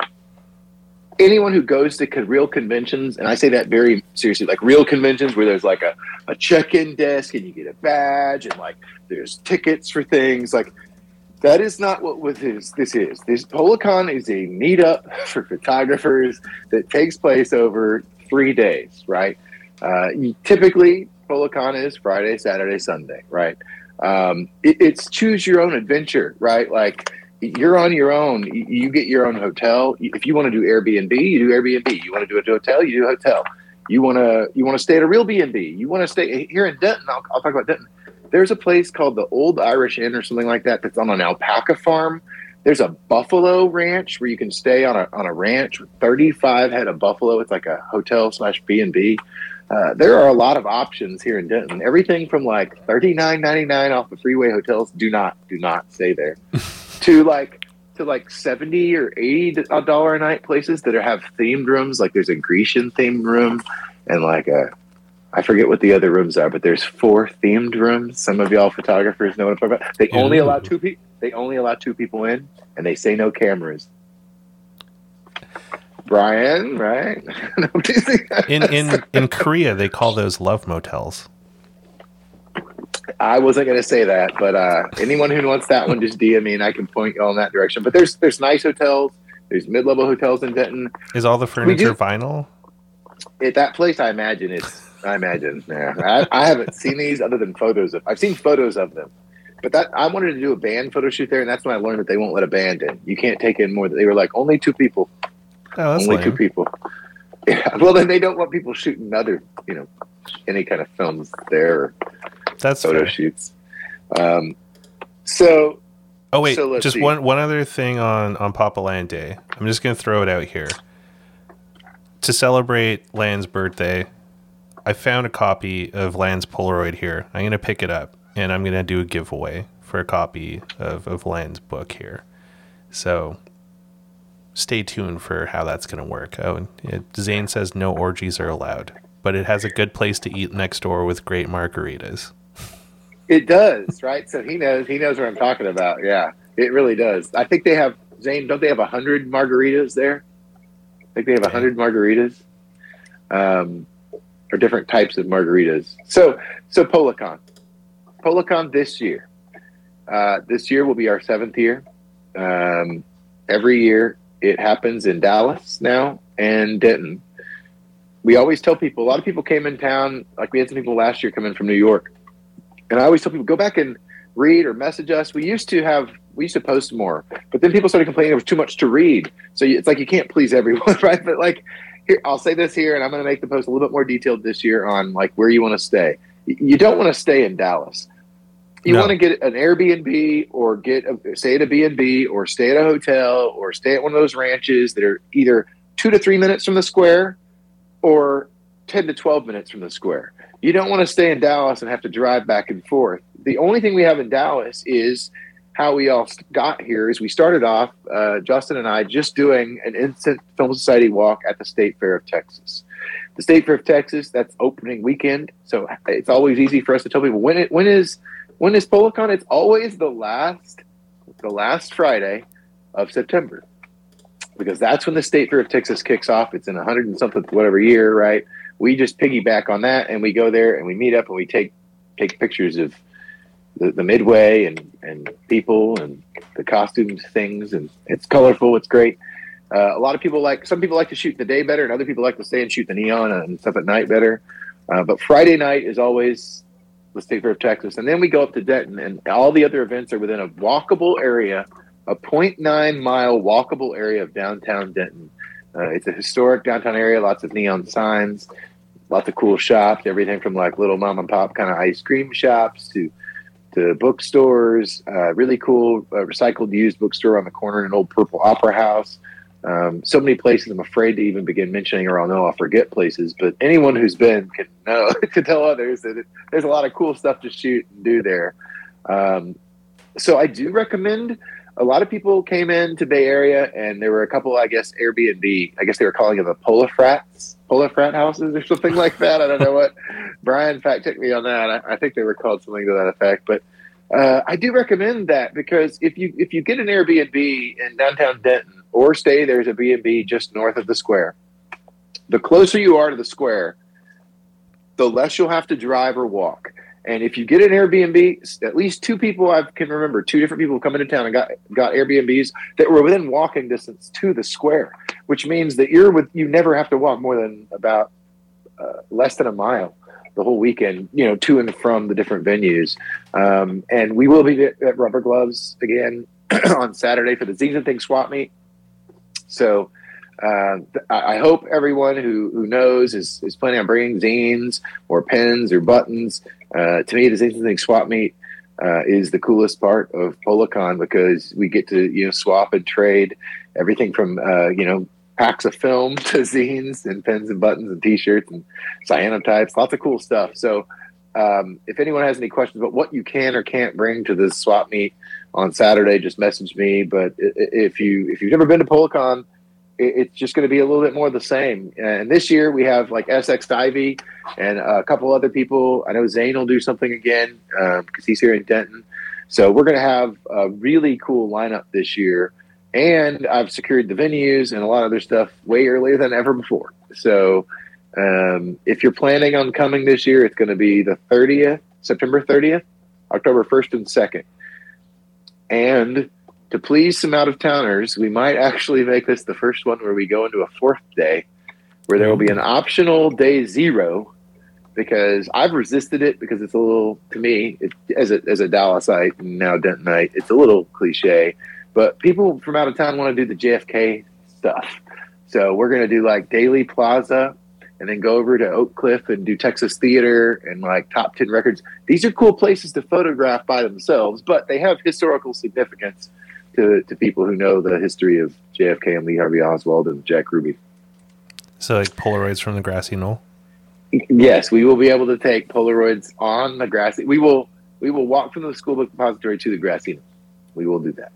Anyone who goes to con- real conventions, and I say that very seriously, like real conventions where there's like a, a check-in desk and you get a badge and like there's tickets for things like. That is not what with his, this is. This Policon is a meetup for photographers that takes place over three days, right? Uh, you, typically, Policon is Friday, Saturday, Sunday, right? Um, it, it's choose your own adventure, right? Like, you're on your own. You, you get your own hotel. If you want to do Airbnb, you do Airbnb. You want to do a hotel, you do a hotel. You want to you want to stay at a real B and B. You want to stay here in Denton. I'll, I'll talk about Denton. There's a place called the Old Irish Inn or something like that that's on an alpaca farm. There's a buffalo ranch where you can stay on a on a ranch with thirty-five head of buffalo. It's like a hotel slash B and B. Uh, there are a lot of options here in Denton. Everything from like thirty-nine ninety-nine off the freeway hotels, do not, do not stay there, to like to like seventy or eighty dollars a night places that are, have themed rooms. Like there's a Grecian themed room and like a I forget what the other rooms are, but there's four themed rooms. Some of y'all photographers know what I'm talking about. They only Ooh. allow two people. They only allow two people in, and they say no cameras. Brian, right? in in in Korea, they call those love motels. I wasn't going to say that, but uh, anyone who wants that one, just D M me, and I can point y'all in that direction. But there's there's nice hotels. There's mid level hotels in Denton. Is all the furniture vinyl? At that place, I imagine it's. I imagine. Yeah, I, I haven't seen these other than photos of. I've seen photos of them, but that I wanted to do a band photo shoot there, and that's when I learned that they won't let a band in. You can't take in more. They were like only two people. Oh, that's only lame. Two people. Yeah. Well, then they don't want people shooting other, you know, any kind of films there. Or that's photo fair. Shoots. Um. So. Oh wait, so just see. one one other thing on on Papa Land Day. I'm just gonna throw it out here. To celebrate Land's birthday. I found a copy of Land's Polaroid here. I'm going to pick it up, and I'm going to do a giveaway for a copy of, of Land's book here. So stay tuned for how that's going to work. Oh, and Zane says no orgies are allowed, but it has a good place to eat next door with great margaritas. It does, right? So he knows he knows what I'm talking about. Yeah, it really does. I think they have, Zane, don't they have one hundred margaritas there? I think they have one hundred margaritas. Um. Or different types of margaritas. So, so Policon, Policon this year, uh, this year will be our seventh year. Um, every year it happens in Dallas now and Denton. We always tell people. A lot of people came in town. Like we had some people last year come in from New York, and I always tell people go back and read or message us. We used to have we used to post more, but then people started complaining there was too much to read. So it's like you can't please everyone, right? But like. Here, I'll say this here, and I'm going to make the post a little bit more detailed this year on like where you want to stay. you don't want to stay in Dallas. You no. want to get an Airbnb or get a, stay at a B and B or stay at a hotel or stay at one of those ranches that are either two to three minutes from the square or ten to twelve minutes from the square. You don't want to stay in Dallas and have to drive back and forth. The only thing we have in Dallas is how we all got here is we started off, uh, Justin and I, just doing an Instant Film Society walk at the State Fair of Texas. The State Fair of Texas, that's opening weekend, so it's always easy for us to tell people, when it, when is... When is Policon? It's always the last, the last Friday of September, because that's when the State Fair of Texas kicks off. It's in a hundred and something whatever year, right? We just piggyback on that, and we go there and we meet up and we take take pictures of the, the Midway and and people and the costumes things, and it's colorful. It's great. Uh, a lot of people like some people like to shoot the day better, and other people like to stay and shoot the neon and stuff at night better. Uh, but Friday night is always the State Fair of Texas, and then we go up to Denton, and all the other events are within a walkable area, a point nine mile walkable area of downtown Denton. Uh, it's a historic downtown area, lots of neon signs, lots of cool shops, everything from like little mom and pop kind of ice cream shops to to bookstores, uh, really cool uh, recycled used bookstore on the corner in an old Purple Opera House. Um, so many places I'm afraid to even begin mentioning, or I'll know I'll forget places, but anyone who's been can know to tell others that it, there's a lot of cool stuff to shoot and do there. Um, so I do recommend, a lot of people came in to Bay Area, and there were a couple, I guess, Airbnb, I guess they were calling them the Polifrats, Polifrat houses or something like that. I don't know what, Brian fact checked me on that. I, I think they were called something to that effect, but uh, I do recommend that, because if you, if you get an Airbnb in downtown Denton, or stay there's a B and B just north of the square. The closer you are to the square, the less you'll have to drive or walk. And if you get an Airbnb, at least two people I can remember, two different people come into town and got, got Airbnbs that were within walking distance to the square, which means that you're with, you never have to walk more than about uh, less than a mile the whole weekend, you know, to and from the different venues. Um, and we will be at, at Rubber Gloves again on Saturday for the Zine and Thing Swap Meet. So uh, th- I hope everyone who, who knows is, is planning on bringing zines or pens or buttons. Uh, to me, the Zines and Things Swap Meet uh, is the coolest part of Policon, because we get to, you know, swap and trade everything from, uh, you know, packs of film to zines and pens and buttons and T-shirts and cyanotypes, lots of cool stuff. So um, if anyone has any questions about what you can or can't bring to this swap meet on Saturday, just message me. But if you if you've never been to Policon, it's just going to be a little bit more of the same. And this year we have like S X ninety and a couple other people. I know Zane will do something again because um, he's here in Denton. So we're going to have a really cool lineup this year. And I've secured the venues and a lot of other stuff way earlier than ever before. So um, if you're planning on coming this year, it's going to be the thirtieth, September thirtieth, October first and second. And to please some out-of-towners, we might actually make this the first one where we go into a fourth day where there will be an optional day zero, because I've resisted it because it's a little, to me, it, as a as a Dallasite and now Dentonite, it's a little cliche. But people from out of town want to do the J F K stuff. So we're going to do like Daly Plaza and then go over to Oak Cliff and do Texas Theater and like Top ten Records. These are cool places to photograph by themselves, but they have historical significance to, to people who know the history of J F K and Lee Harvey Oswald and Jack Ruby. So like Polaroids from the grassy knoll? Yes, we will be able to take Polaroids on the grassy. We will we will walk from the school book depository to the grassy knoll. We will do that.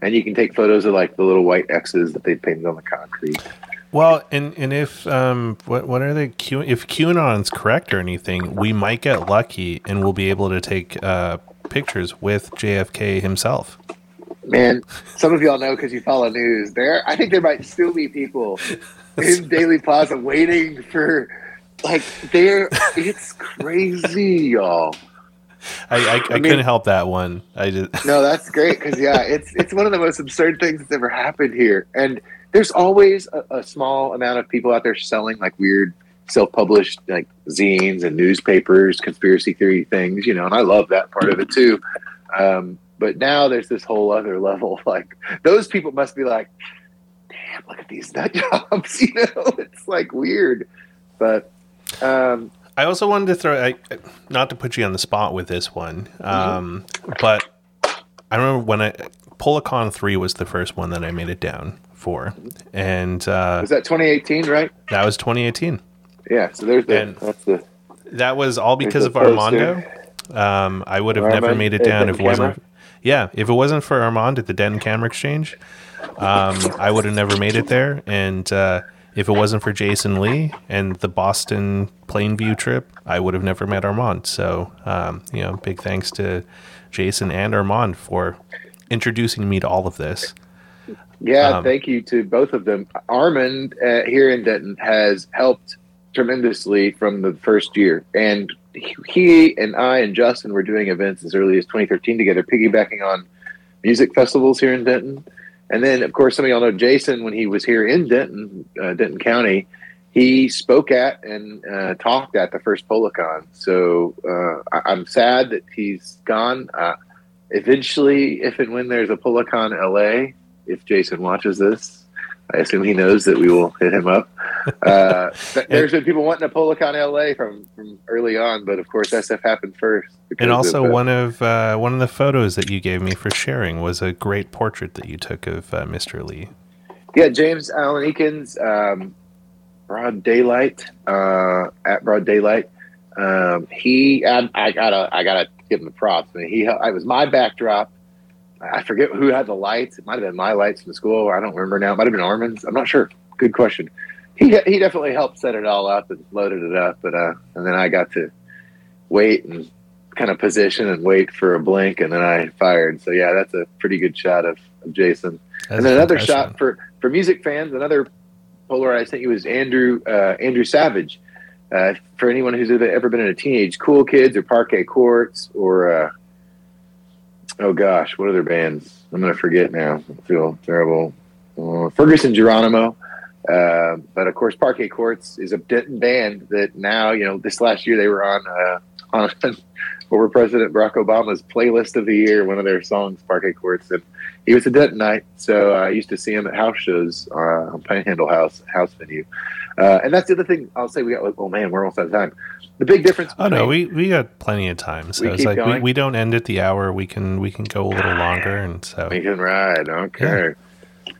And you can take photos of like the little white X's that they painted on the concrete. Well, and, and if um, what what are they? Q, if QAnon's correct or anything, we might get lucky and we'll be able to take uh, pictures with J F K himself. Man, some of y'all know because you follow news. There, I think there might still be people in Daily Plaza waiting for like there. It's crazy, y'all. I, I, I, I mean, couldn't help that one. I just no, that's great because yeah, it's it's one of the most absurd things that's ever happened here. And there's always a, a small amount of people out there selling like weird self-published like zines and newspapers, conspiracy theory things, you know, and I love that part of it too. Um, but now there's this whole other level. Like those people must be like, damn, look at these nut jobs, you know, it's like weird. But um, I also wanted to throw, I, not to put you on the spot with this one, um, mm-hmm. but I remember when I, Policon three was the first one that I made it down for. And uh, was that twenty eighteen, right? That was twenty eighteen. Yeah, so there's the, that's the that was all because of Armando. Um, I would have Armand, never made it down if it wasn't. Camera? Yeah, if it wasn't for Armand at the Denton Camera Exchange, um, I would have never made it there. And uh, if it wasn't for Jason Lee and the Boston Plainview trip, I would have never met Armand. So, um, you know, big thanks to Jason and Armand for introducing me to all of this. Yeah, um, thank you to both of them. Armand uh, here in Denton has helped tremendously from the first year, and he and I and Justin were doing events as early as twenty thirteen together, piggybacking on music festivals here in Denton. And then, of course, some of y'all know Jason, when he was here in Denton, uh, Denton County, he spoke at and uh, talked at the first Policon. So uh, I- I'm sad that he's gone. Uh, eventually, if and when there's a Policon L A, if Jason watches this, I assume he knows that we will hit him up. Uh, there's been people wanting a Policon L A from, from early on, but of course S F happened first. And also, of, uh, one of uh, one of the photos that you gave me for sharing was a great portrait that you took of uh, Mister Lee. Yeah, James Allen Eakins, um, Broad Daylight, uh, at Broad Daylight. Um, he, I, I gotta, I gotta give him the props. I mean, he, it was my backdrop. I forget who had the lights. It might have been my lights from school. I don't remember now. It might have been Armin's. I'm not sure. Good question. He he definitely helped set it all up and loaded it up. But uh, and then I got to wait and kind of position and wait for a blink, and then I fired. So, yeah, that's a pretty good shot of, of Jason. That's and then another shot for, for music fans, another Polaroid I sent you was Andrew uh, Andrew Savage. Uh, for anyone who's ever been in a teenage Cool Kids or Parquet Courts or uh, – oh gosh, what other bands? I'm gonna forget now. I feel terrible. Uh, Ferguson Geronimo, uh, but of course, Parquet Courts is a Denton band that now, you know, this last year they were on uh, on over President Barack Obama's playlist of the year. One of their songs, Parquet Courts, and he was a Dentonite, so I used to see him at house shows uh, on Panhandle House house venue. Uh, and that's the other thing I'll say. We got like, oh man, we're almost out of time. The big difference. Oh no, we, we got plenty of time. So we it's like we, we don't end at the hour. We can we can go a little longer, and so we can ride. Okay.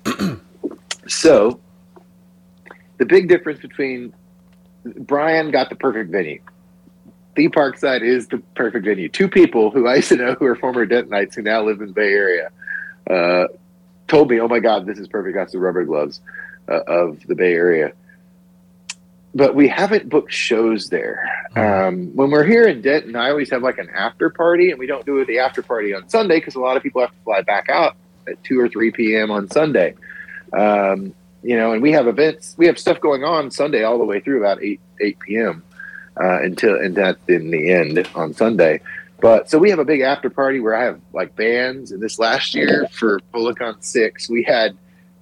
Yeah. So the big difference between Brian got the perfect venue. The Parkside is the perfect venue. Two people who I used to know who are former Dentonites who now live in the Bay Area uh, told me, "Oh my God, this is perfect." That's the Rubber Gloves uh, of the Bay Area. But we haven't booked shows there. Um, when we're here in Denton, I always have like an after party, and we don't do the after party on Sunday because a lot of people have to fly back out at two or three p.m. on Sunday. Um, you know, and we have events, we have stuff going on Sunday all the way through about eight p.m. Uh, until and that's in the end on Sunday. But so we have a big after party where I have like bands. And this last year for Policon six, we had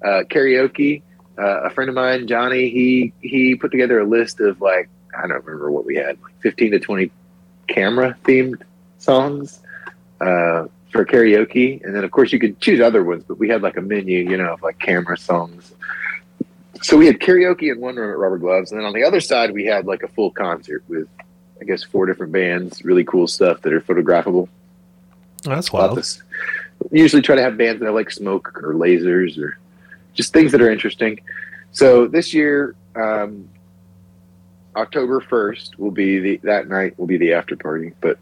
uh, karaoke. Uh, a friend of mine, Johnny, he he put together a list of like, I don't remember what we had, like fifteen to twenty camera themed songs uh, for karaoke. And then of course you could choose other ones, but we had like a menu, you know, of like camera songs. So we had karaoke in one room at Rubber Gloves. And then on the other side, we had like a full concert with, I guess, four different bands, really cool stuff that are photographable. That's wild. Usually try to have bands that have like smoke or lasers or just things that are interesting. So this year, um, October first will be the, that night will be the after party, but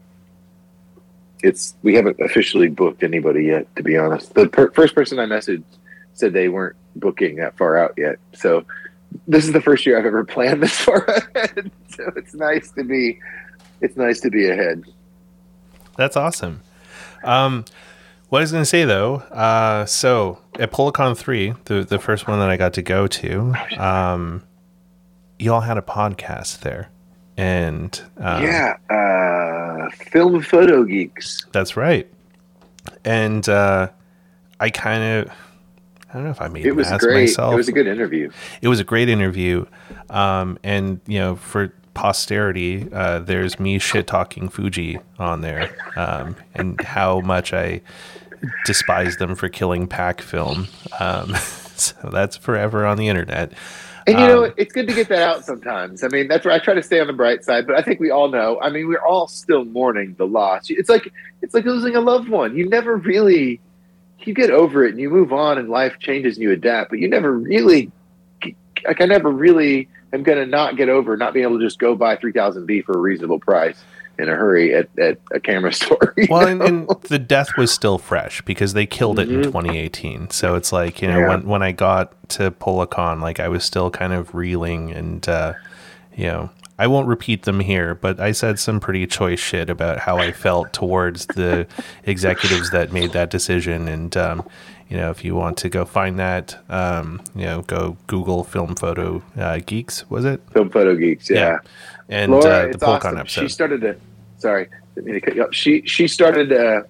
it's, we haven't officially booked anybody yet, to be honest. The per- first person I messaged said they weren't booking that far out yet. So this is the first year I've ever planned this far ahead. So it's nice to be, it's nice to be ahead. That's awesome. Um, What I was going to say, though, uh, so at Policon three, the, the first one that I got to go to, um, y'all had a podcast there. and um, Yeah, uh, Film Photo Geeks. That's right. And uh, I kind of, I don't know if I made it was great. Myself. It was a good interview. It was a great interview. Um, and, you know, for posterity, uh, there's me shit talking Fuji on there, um, and how much I despise them for killing pack film. Um, so that's forever on the internet. And, you um, know, it's good to get that out sometimes. I mean, that's where I try to stay on the bright side, but I think we all know. I mean, we're all still mourning the loss. It's like it's like losing a loved one. You never really – you get over it and you move on and life changes and you adapt, but you never really – like I never really am going to not get over not being able to just go buy three thousand B for a reasonable price in a hurry at, at a camera store. Well, and, and the death was still fresh because they killed it mm-hmm. in twenty eighteen. So it's like, you know, yeah. when when I got to Policon, like I was still kind of reeling and, uh, you know, I won't repeat them here, but I said some pretty choice shit about how I felt towards the executives that made that decision. And, um, you know, if you want to go find that, um, you know, go Google Film Photo uh, Geeks, was it? Film Photo Geeks, yeah. yeah. And Laura, uh, the it's Policon awesome. episode. She started to, sorry, didn't mean to cut you up. She, she started, uh,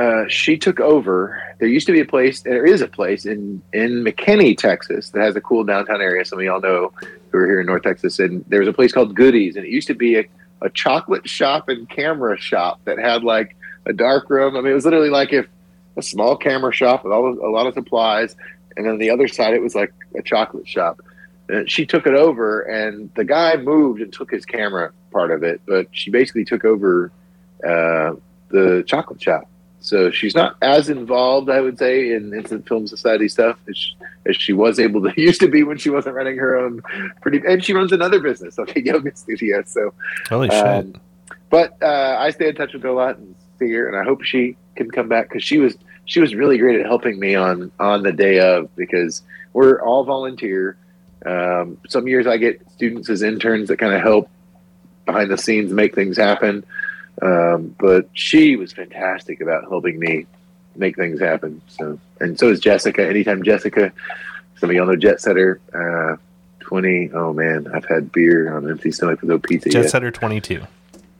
uh, she took over. There used to be a place, there is a place in, in McKinney, Texas, that has a cool downtown area. Some of y'all know who are here in North Texas. And there was a place called Goodies. And it used to be a, a chocolate shop and camera shop that had like a dark room. I mean, it was literally like if a small camera shop with all of, a lot of supplies. And then on the other side, it was like a chocolate shop. And she took it over, and the guy moved and took his camera part of it, but she basically took over uh, the chocolate shop. So she's not as involved, I would say, in Instant Film Society stuff as she, as she was able to used to be when she wasn't running her own. Pretty, and she runs another business, okay, yoga studio. So, holy um, shit! But uh, I stay in touch with her a lot and see her, and I hope she can come back because she was she was really great at helping me on on the day of because we're all volunteer. Um, some years I get students as interns that kind of help behind the scenes make things happen. Um, but she was fantastic about helping me make things happen. So, and so is Jessica. Anytime Jessica, some of y'all know Jet Setter, uh, twenty. Oh man, I've had beer on an empty stomach with no pizza. Jet yet. Setter twenty-two.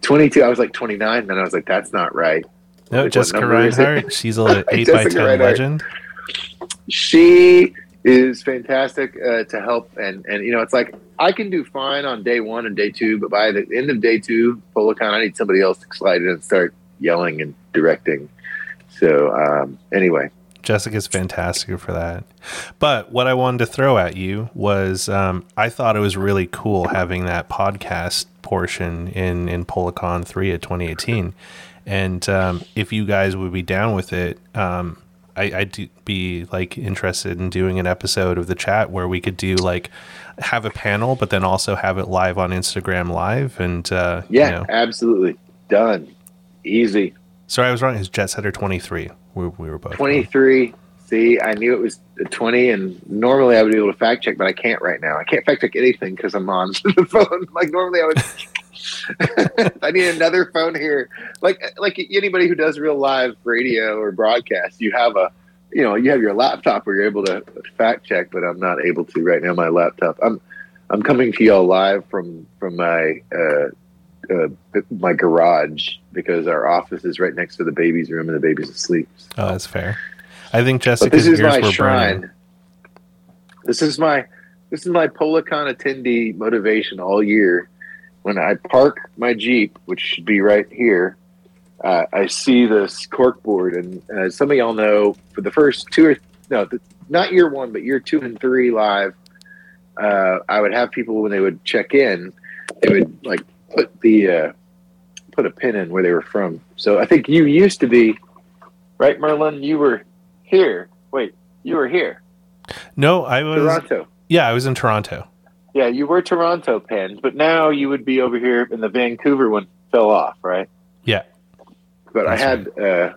twenty-two. I was like twenty-nine. And then I was like, that's not right. No, like, Jessica Reinhardt. She's a eight by ten legend. She is fantastic uh, to help. And, and, you know, it's like I can do fine on day one and day two, but by the end of day two, Policon, I need somebody else to slide in and start yelling and directing. So um, anyway. Jessica's fantastic for that. But what I wanted to throw at you was um, I thought it was really cool having that podcast portion in, in Policon three of twenty eighteen. And um, if you guys would be down with it, um, I, I'd be like interested in doing an episode of the chat where we could do like have a panel, but then also have it live on Instagram Live. And uh, yeah, you know. Absolutely done. Easy. Sorry, I was wrong. It's Jet Setter twenty-three. We, we were both twenty-three. Wrong. See, I knew it was twenty, and normally I would be able to fact check, but I can't right now. I can't fact check anything because I'm on the phone. Like normally I would. I need another phone here. Like like anybody who does real live radio or broadcast, you have a you know, you have your laptop where you're able to fact check, but I'm not able to right now. My laptop. I'm I'm coming to y'all live from from my uh, uh, my garage because our office is right next to the baby's room and the baby's asleep. So. Oh, that's fair. I think Jessica's ears were burning. This is my shrine. Burning. This is my this is my Policon attendee motivation all year. When I park my Jeep, which should be right here, uh, I see this corkboard. And uh, some of y'all know for the first two or th- no, th- not year one, but year two and three live, uh, I would have people when they would check in, they would like put the uh, put a pin in where they were from. So I think you used to be right, Merlin. You were here. Wait, you were here. No, I was Toronto. Yeah, I was in Toronto. Yeah, you were Toronto pinned, but now you would be over here, and the Vancouver one fell off, right? Yeah. But that's I had... Because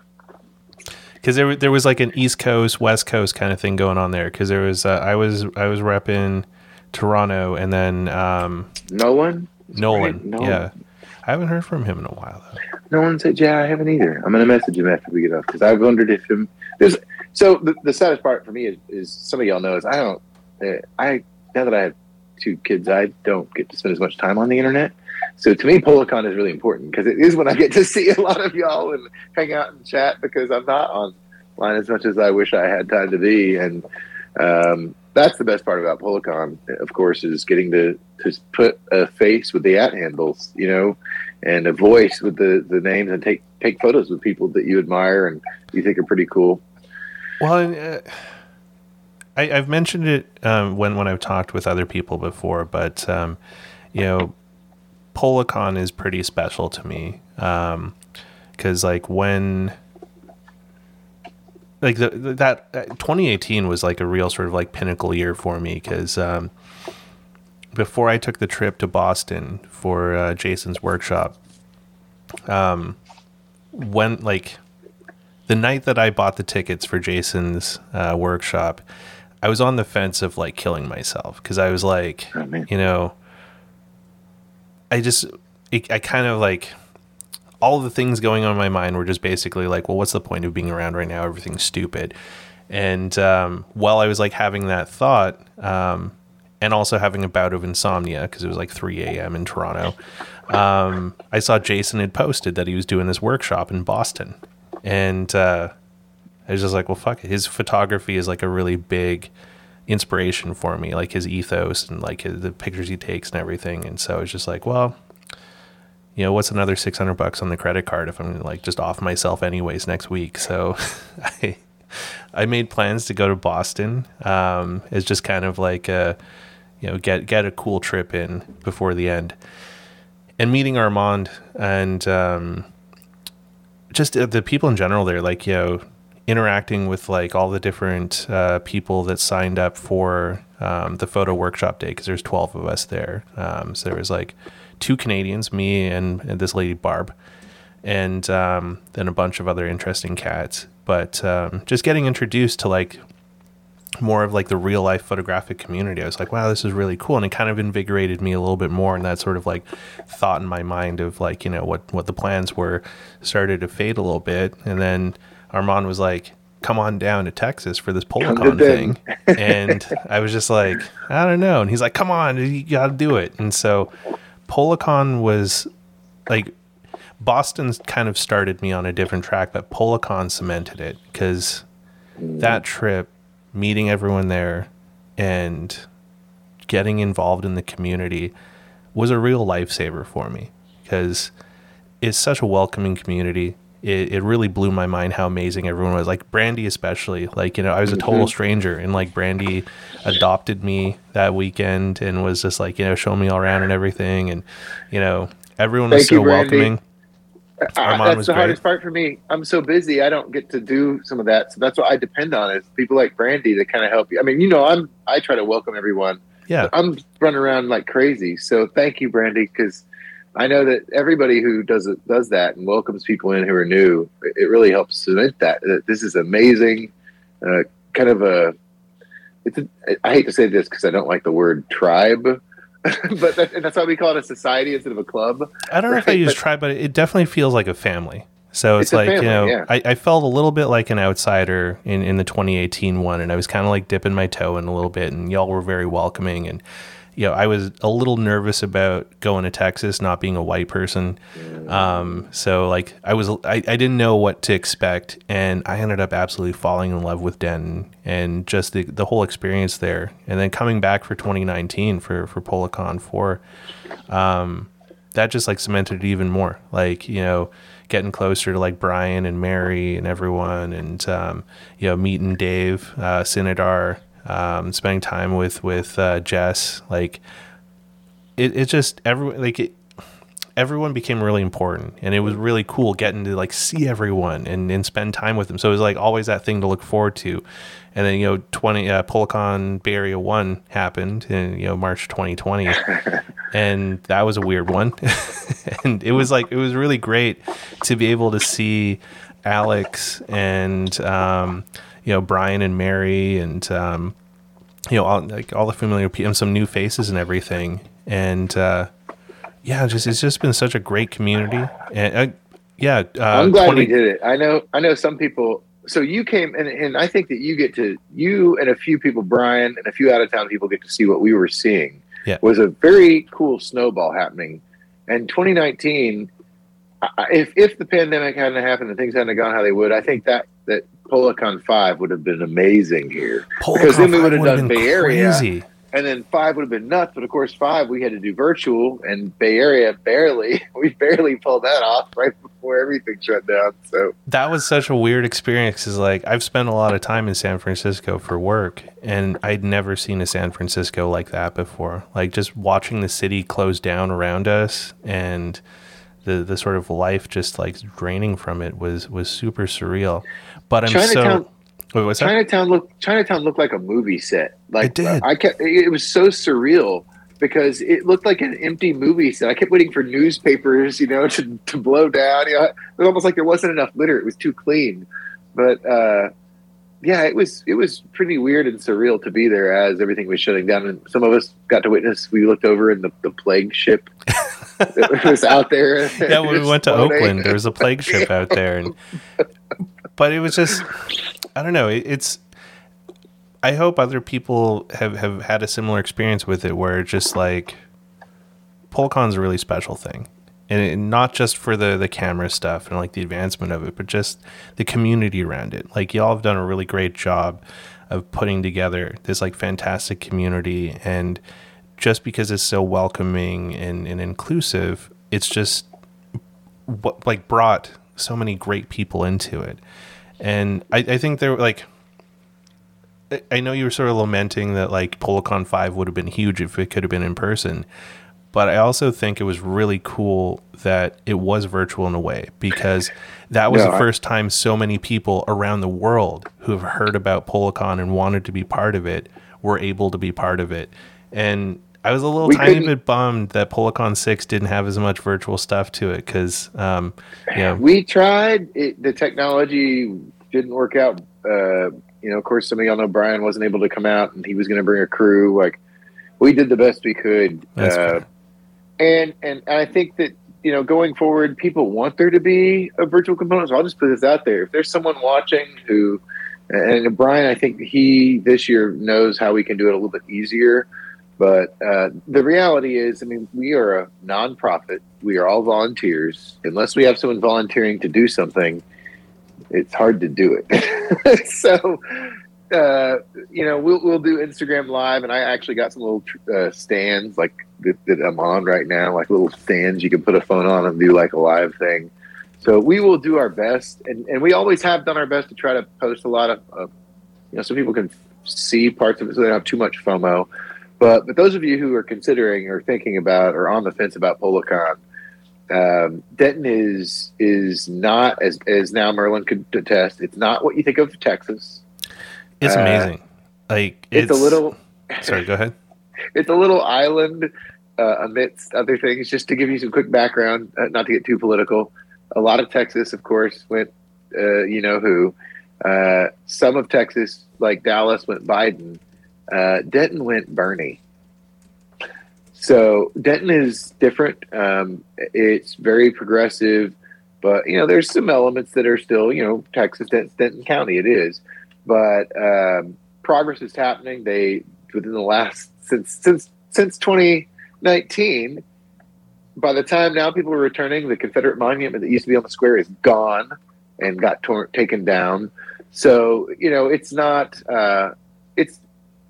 right. uh, there, there was like an East Coast, West Coast kind of thing going on there, because there was... Uh, I was I was repping Toronto, and then... Um, Nolan? Nolan, Nolan, yeah. I haven't heard from him in a while, though. Nolan said, yeah, I haven't either. I'm going to message him after we get off, because I wondered if him... There's, so the, the saddest part for me is, is some of y'all know is I don't... Uh, I Now that I have two kids, I don't get to spend as much time on the internet. So to me, Policon is really important because it is when I get to see a lot of y'all and hang out and chat because I'm not online as much as I wish I had time to be. And um, that's the best part about Policon, of course, is getting to, to put a face with the at handles, you know, and a voice with the, the names and take, take photos with people that you admire and you think are pretty cool. Well, and, uh... I, I've mentioned it um, when when I've talked with other people before, but um, you know, Policon is pretty special to me because um, like when like the, the, that uh, twenty eighteen was like a real sort of like pinnacle year for me because um, before I took the trip to Boston for uh, Jason's workshop, um, when like. The night that I bought the tickets for Jason's uh, workshop, I was on the fence of like killing myself because I was like, you know, I just, it, I kind of like all of the things going on in my mind were just basically like, well, what's the point of being around right now? Everything's stupid. And um, while I was like having that thought um, and also having a bout of insomnia because it was like three a.m. in Toronto, um, I saw Jason had posted that he was doing this workshop in Boston. And uh, I was just like, well, fuck it. His photography is like a really big inspiration for me, like his ethos and like his, the pictures he takes and everything. And so I was just like, well, you know, what's another six hundred bucks on the credit card if I'm like just off myself anyways next week? So I, I made plans to go to Boston um, as just kind of like, a, you know, get, get a cool trip in before the end. And meeting Armand and... Um, just the people in general there, like, you know, interacting with like all the different uh, people that signed up for um, the photo workshop day. Cause there's twelve of us there. Um, so there was like two Canadians, me and, and this lady Barb, and um, then a bunch of other interesting cats, but um, just getting introduced to like more of like the real life photographic community. I was like, wow, this is really cool. And it kind of invigorated me a little bit more. And that sort of like thought in my mind of like, you know, what, what the plans were started to fade a little bit. And then Armand was like, come on down to Texas for this Policon thing. And I was just like, I don't know. And he's like, come on, you got to do it. And so Policon was like, Boston's kind of started me on a different track, but Policon cemented it because that trip, meeting everyone there and getting involved in the community was a real lifesaver for me because it's such a welcoming community. It, it really blew my mind how amazing everyone was, like Brandy especially. Like, you know, I was a total stranger and like Brandy adopted me that weekend and was just like, you know, showing me all around and everything. And, you know, everyone was Thank so you, welcoming. Uh, that's the great. hardest part for me. I'm so busy, I don't get to do some of that. So that's what I depend on is people like Brandy to kind of help you. I mean, you know, I'm I try to welcome everyone. Yeah, I'm running around like crazy. So thank you, Brandy, because I know that everybody who does it, does that and welcomes people in who are new, it, it really helps cement that. that. This is amazing. Uh, kind of a, it's a. I hate to say this because I don't like the word tribe. but that, and that's why we call it a society instead of a club. I don't know right? if I use but, tribe, but it definitely feels like a family. So it's, it's like, family, you know, yeah. I, I felt a little bit like an outsider in, in the twenty eighteen one. And I was kind of like dipping my toe in a little bit and y'all were very welcoming. And, you know, I was a little nervous about going to Texas, not being a white person. Yeah. Um, so like I was, I, I didn't know what to expect and I ended up absolutely falling in love with Denton and just the, the whole experience there. And then coming back for twenty nineteen for, for Policon four, um, that just like cemented it even more, like, you know, getting closer to like Brian and Mary and everyone and, um, you know, meeting Dave, uh, Sinadar, um, spending time with, with, uh, Jess, like it, it just, everyone, like it, everyone became really important and it was really cool getting to like see everyone and, and spend time with them. So it was like always that thing to look forward to. And then, you know, twenty, uh, Policon Bay Area one happened in, you know, March twenty twenty and that was a weird one. And it was like, it was really great to be able to see Alex and, um, you know, Brian and Mary and, um, you know, all, like all the familiar people and some new faces and everything. And, uh, yeah, just, it's just been such a great community. And uh, yeah. Uh, I'm glad twenty- we did it. I know, I know some people, so you came and, and I think that you get to, you and a few people, Brian and a few out of town people get to see what we were seeing. Yeah. Was a very cool snowball happening. And twenty nineteen, I, if, if the pandemic hadn't happened and things hadn't gone how they would, I think that, that, Policon five would have been amazing here Policon because then we would have done Bay Area. And then five would have been nuts, but of course five we had to do virtual, and Bay Area barely we barely pulled that off right before everything shut down. So that was such a weird experience, because like I've spent a lot of time in San Francisco for work, and I'd never seen a San Francisco like that before. Like just watching the city close down around us, and the the sort of life just like draining from it was was super surreal. But I'm Chinatown- so. Wait, what's Chinatown that? looked Chinatown looked like a movie set. Like it did. I kept, it was so surreal because it looked like an empty movie set. I kept waiting for newspapers, you know, to, to blow down. You know, it was almost like there wasn't enough litter. It was too clean. But uh, yeah, it was it was pretty weird and surreal to be there as everything was shutting down. And some of us got to witness. We looked over in the, the plague ship. It was out there. Yeah, when we went to Oakland, there was a plague ship out there, and but it was just. I don't know. It's. I hope other people have, have had a similar experience with it, where it's just like, Polcon's a really special thing, and it, not just for the the camera stuff and like the advancement of it, but just the community around it. Like y'all have done a really great job of putting together this like fantastic community, and just because it's so welcoming and, and inclusive, it's just what like brought so many great people into it. And I, I think there, like, I know you were sort of lamenting that, like, Policon five would have been huge if it could have been in person. But I also think it was really cool that it was virtual in a way, because that was no, the first time so many people around the world who have heard about Policon and wanted to be part of it were able to be part of it. And I was a little we tiny couldn't... bit bummed that Policon six didn't have as much virtual stuff to it, because um, you know, we tried. It, the technology didn't work out. Uh, you know, of course, some of y'all know Brian wasn't able to come out, and he was going to bring a crew. Like, we did the best we could, uh, and and I think that you know, going forward, people want there to be a virtual component. So I'll just put this out there: if there's someone watching who, and Brian, I think he this year knows how we can do it a little bit easier. But uh, the reality is, I mean, we are a nonprofit. We are all volunteers. Unless we have someone volunteering to do something, it's hard to do it. So, uh, you know, we'll we'll do Instagram Live, and I actually got some little uh, stands like that, that I'm on right now, like little stands you can put a phone on and do like a live thing. So we will do our best, and, and we always have done our best to try to post a lot of, uh, you know, so people can see parts of it so they don't have too much FOMO. But but those of you who are considering or thinking about or on the fence about Policon, um, Denton is is not, as as now Merlin could attest, it's not what you think of Texas. It's uh, amazing. Like it's, it's a little. Sorry, go ahead. It's a little island uh, amidst other things. Just to give you some quick background, uh, not to get too political. A lot of Texas, of course, went uh, you know who. Uh, some of Texas, like Dallas, went Biden. Uh, Denton went Bernie. So Denton is different. Um, it's very progressive, but you know, there's some elements that are still, you know, Texas, Denton, Denton County it is, but um, progress is happening. They, within the last, since, since, since twenty nineteen, by the time now people are returning, the Confederate monument that used to be on the square is gone and got torn, taken down. So, you know, it's not, uh, it's,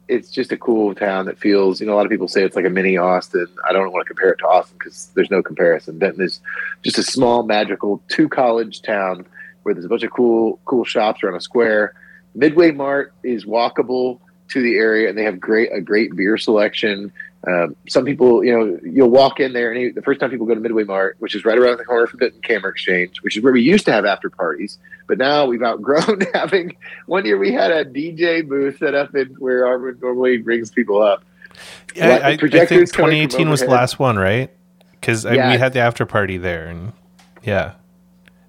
it's just a cool town that feels, you know, a lot of people say it's like a mini Austin. I don't want to compare it to Austin because there's no comparison. Denton is just a small, magical two college town where there's a bunch of cool, cool shops around a square. Midway Mart is walkable to the area, and they have great, a great beer selection. Um, some people, you know, you'll walk in there, and you, the first time people go to Midway Mart, which is right around the corner from Denton Camera Exchange, which is where we used to have after parties, but now we've outgrown having. One year we had a D J booth set up in where Armand normally brings people up. Yeah, I, I think twenty eighteen was the last one, right? Because yeah. we had the after party there, and yeah,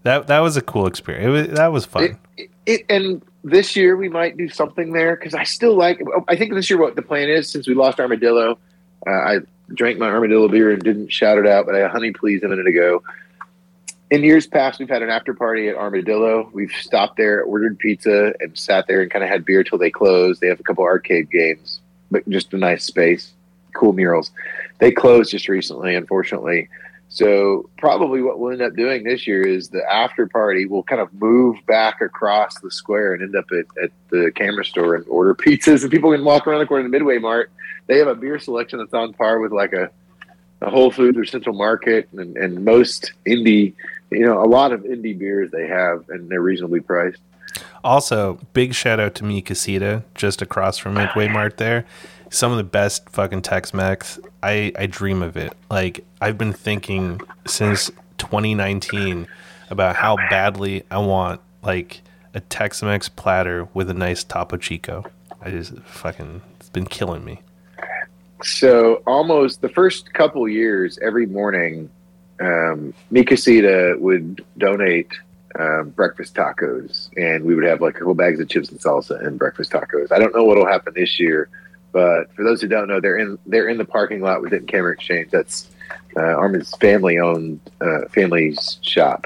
that that was a cool experience. It was, that was fun. It, it, it, and this year we might do something there because I still like. I think this year what the plan is, since we lost Armadillo. Uh, I drank my Armadillo beer and didn't shout it out, but I had honey please a minute ago. In years past, we've had an after party at Armadillo. We've stopped there, ordered pizza, and sat there and kind of had beer till they closed. They have a couple arcade games, but just a nice space, cool murals. They closed just recently, unfortunately. So probably what we'll end up doing this year is the after party will kind of move back across the square and end up at, at the camera store and order pizzas. And people can walk around the corner to Midway Mart. They have a beer selection that's on par with like a, a Whole Foods or Central Market, and, and most indie, you know, a lot of indie beers they have, and they're reasonably priced. Also, big shout out to Mi Casita, just across from Midway Mart there. Some of the best fucking Tex-Mex. I, I dream of it. Like, I've been thinking since twenty nineteen about how badly I want, like, a Tex-Mex platter with a nice Topo Chico. I just fucking, it's been killing me. So, almost the first couple years, every morning, um, Mi Casita would donate Um, breakfast tacos, and we would have like whole bags of chips and salsa and breakfast tacos. I don't know what'll happen this year, but for those who don't know, they're in they're in the parking lot with Denton Camera Exchange. That's uh, Armin's family owned uh, family's shop,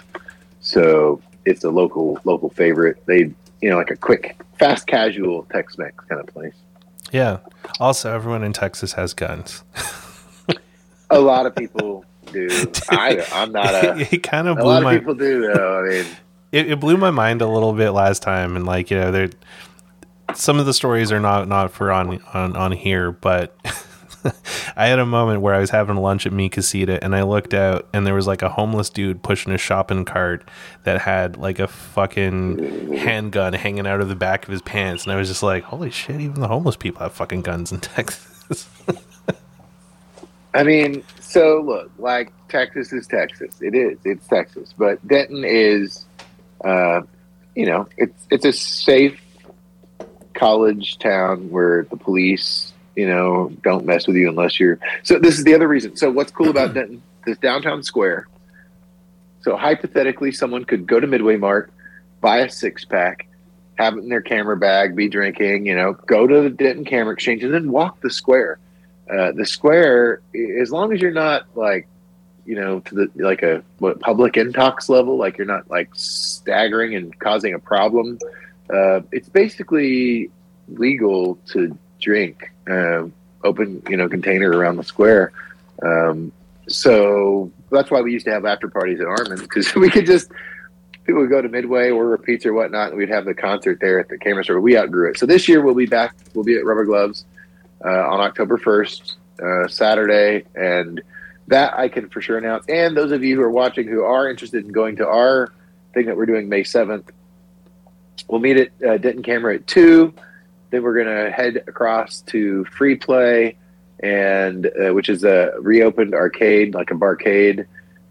so it's a local local favorite. They, you know, like a quick, fast, casual Tex-Mex kind of place. Yeah. Also, everyone in Texas has guns. A lot of people. Dude, I, I'm not a. It, it kind of blew a lot my, of people do though. I mean, it, it blew my mind a little bit last time, and like you know, there some of the stories are not not for on on, on here, but I had a moment where I was having lunch at Mi Casita, and I looked out, and there was like a homeless dude pushing a shopping cart that had like a fucking handgun hanging out of the back of his pants, and I was just like, holy shit! Even the homeless people have fucking guns in Texas. I mean, so look, like Texas is Texas. It is. It's Texas. But Denton is, uh, you know, it's it's a safe college town where the police, you know, don't mess with you unless you're. So this is the other reason. So what's cool about Denton, this downtown square. So hypothetically, someone could go to Midway Mart, buy a six pack, have it in their camera bag, be drinking, you know, go to the Denton Camera Exchange and then walk the square. Uh, the square, as long as you're not like, you know, to the like a what, public intox level, like you're not like staggering and causing a problem. Uh, it's basically legal to drink, uh, open, you know, container around the square. Um, so that's why we used to have after parties at Armin's, because we could just people would go to Midway, order a pizza or whatnot, and we'd have the concert there at the camera store. We outgrew it, so this year we'll be back. We'll be at Rubber Gloves. Uh, on October first, uh, Saturday, and that I can for sure announce. And those of you who are watching who are interested in going to our thing that we're doing May seventh, we'll meet at uh, Denton Camera at two. Then we're going to head across to Free Play, and uh, which is a reopened arcade, like a barcade.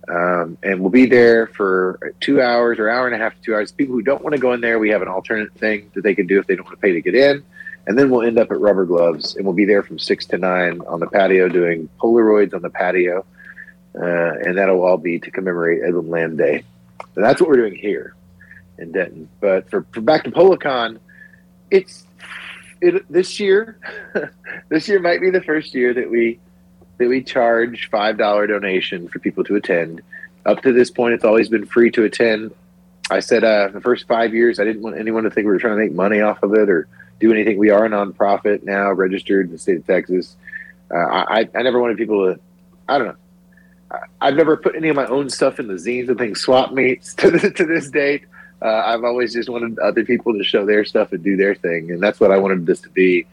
Um, and we'll be there for two hours or hour and a half to two hours. People who don't want to go in there, we have an alternate thing that they can do if they don't want to pay to get in. And then we'll end up at Rubber Gloves, and we'll be there from six to nine on the patio doing Polaroids on the patio. Uh, and that'll all be to commemorate Edwin Land Day. So that's what we're doing here in Denton. But for, for back to Policon, it's it, this year. This year might be the first year that we that we charge five dollars donation for people to attend. Up to this point, it's always been free to attend. I said uh, the first five years, I didn't want anyone to think we were trying to make money off of it or do anything. We are a nonprofit now, registered in the state of Texas. Uh, I, I never wanted people to, I don't know. I, I've never put any of my own stuff in the zines and things, swap meets to, the, to this date. Uh, I've always just wanted other people to show their stuff and do their thing. And that's what I wanted this to be.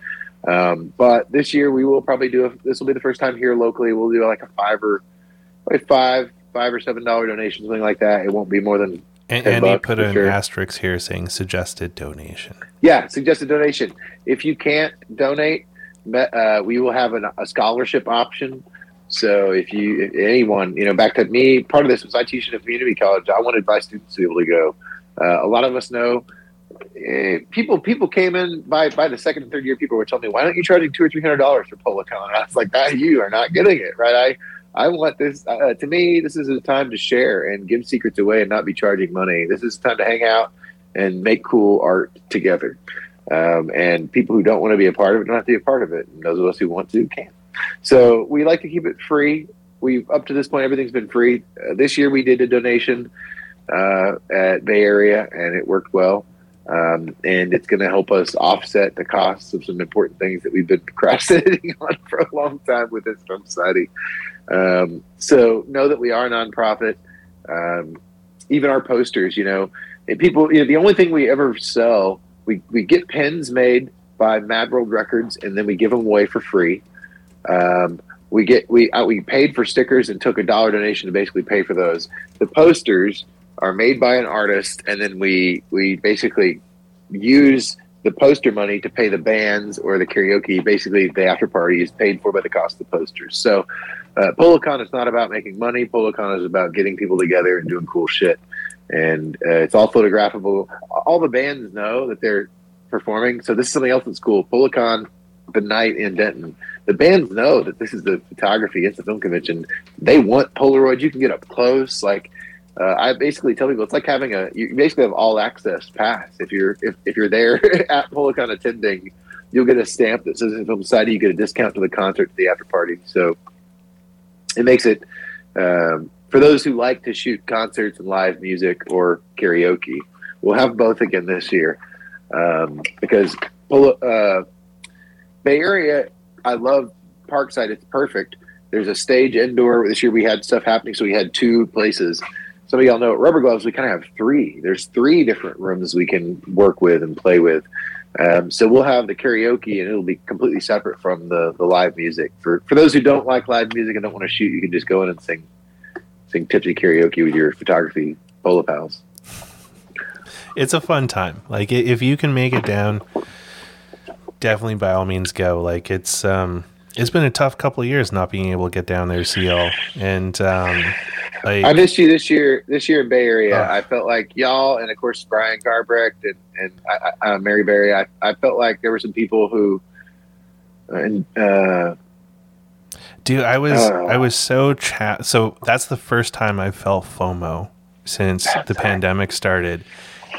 Um, but this year we will probably do, a, this will be the first time here locally. We'll do like a five or probably five, five or seven dollar donation, something like that. It won't be more than And Andy put an sure. asterisk here saying suggested donation. Yeah, suggested donation. If you can't donate, uh, we will have an, a scholarship option. So if you, if anyone, you know, back to me, part of this was I teach at a community college. I wanted my students to be able to go. Uh, a lot of us know uh, people. People came in by by the second and third year. People were telling me, "Why don't you charge two or three hundred dollars for Policon?" I was like, "That you are not getting it right." I I want this. Uh, to me, this is a time to share and give secrets away and not be charging money. This is a time to hang out and make cool art together. Um, and people who don't want to be a part of it don't have to be a part of it. And those of us who want to can. So we like to keep it free. We've up to this point, everything's been free. Uh, this year we did a donation uh, at Bay Area, and it worked well. Um, and it's going to help us offset the costs of some important things that we've been procrastinating on for a long time with Instant Film Society. Um, so know that we are a nonprofit. Um, even our posters, you know, people, you know, the only thing we ever sell, we, we get pens made by Mad World Records, and then we give them away for free. Um, we get, we, uh, we paid for stickers and took a dollar donation to basically pay for those. The posters are made by an artist, and then we, we basically use the poster money to pay the bands or the karaoke. Basically, the after party is paid for by the cost of the posters. So uh, Policon is not about making money. Policon is about getting people together and doing cool shit. And uh, it's all photographable. All the bands know that they're performing. So this is something else that's cool. Policon, the night in Denton. The bands know that this is the photography. It's the film convention. They want Polaroid. You can get up close. Like, Uh, I basically tell people it's like having a, you basically have all access pass. If you're, if, if you're there at Policon attending, you'll get a stamp that says Instant Film Society. You get a discount to the concert, to the after party. So it makes it, um, for those who like to shoot concerts and live music or karaoke, we'll have both again this year. Um, because uh, Bay Area, I love Parkside. It's perfect. There's a stage indoor. This year we had stuff happening. So we had two places. Some of y'all know at Rubber Gloves, we kind of have three. There's three different rooms we can work with and play with. Um, so we'll have the karaoke, and it'll be completely separate from the, the live music. For for those who don't like live music and don't want to shoot, you can just go in and sing sing tipsy karaoke with your photography polo pals. It's a fun time. Like, if you can make it down, definitely by all means go. Like, it's um, it's been a tough couple of years not being able to get down there to see y'all. And um, like, I missed you this year. This year in Bay Area, uh, I felt like y'all, and of course Brian Garbrecht and and I, I, Mary Berry. I, I felt like there were some people who, and uh, dude, I was uh, I was so chat. So that's the first time I felt FOMO since the pandemic started,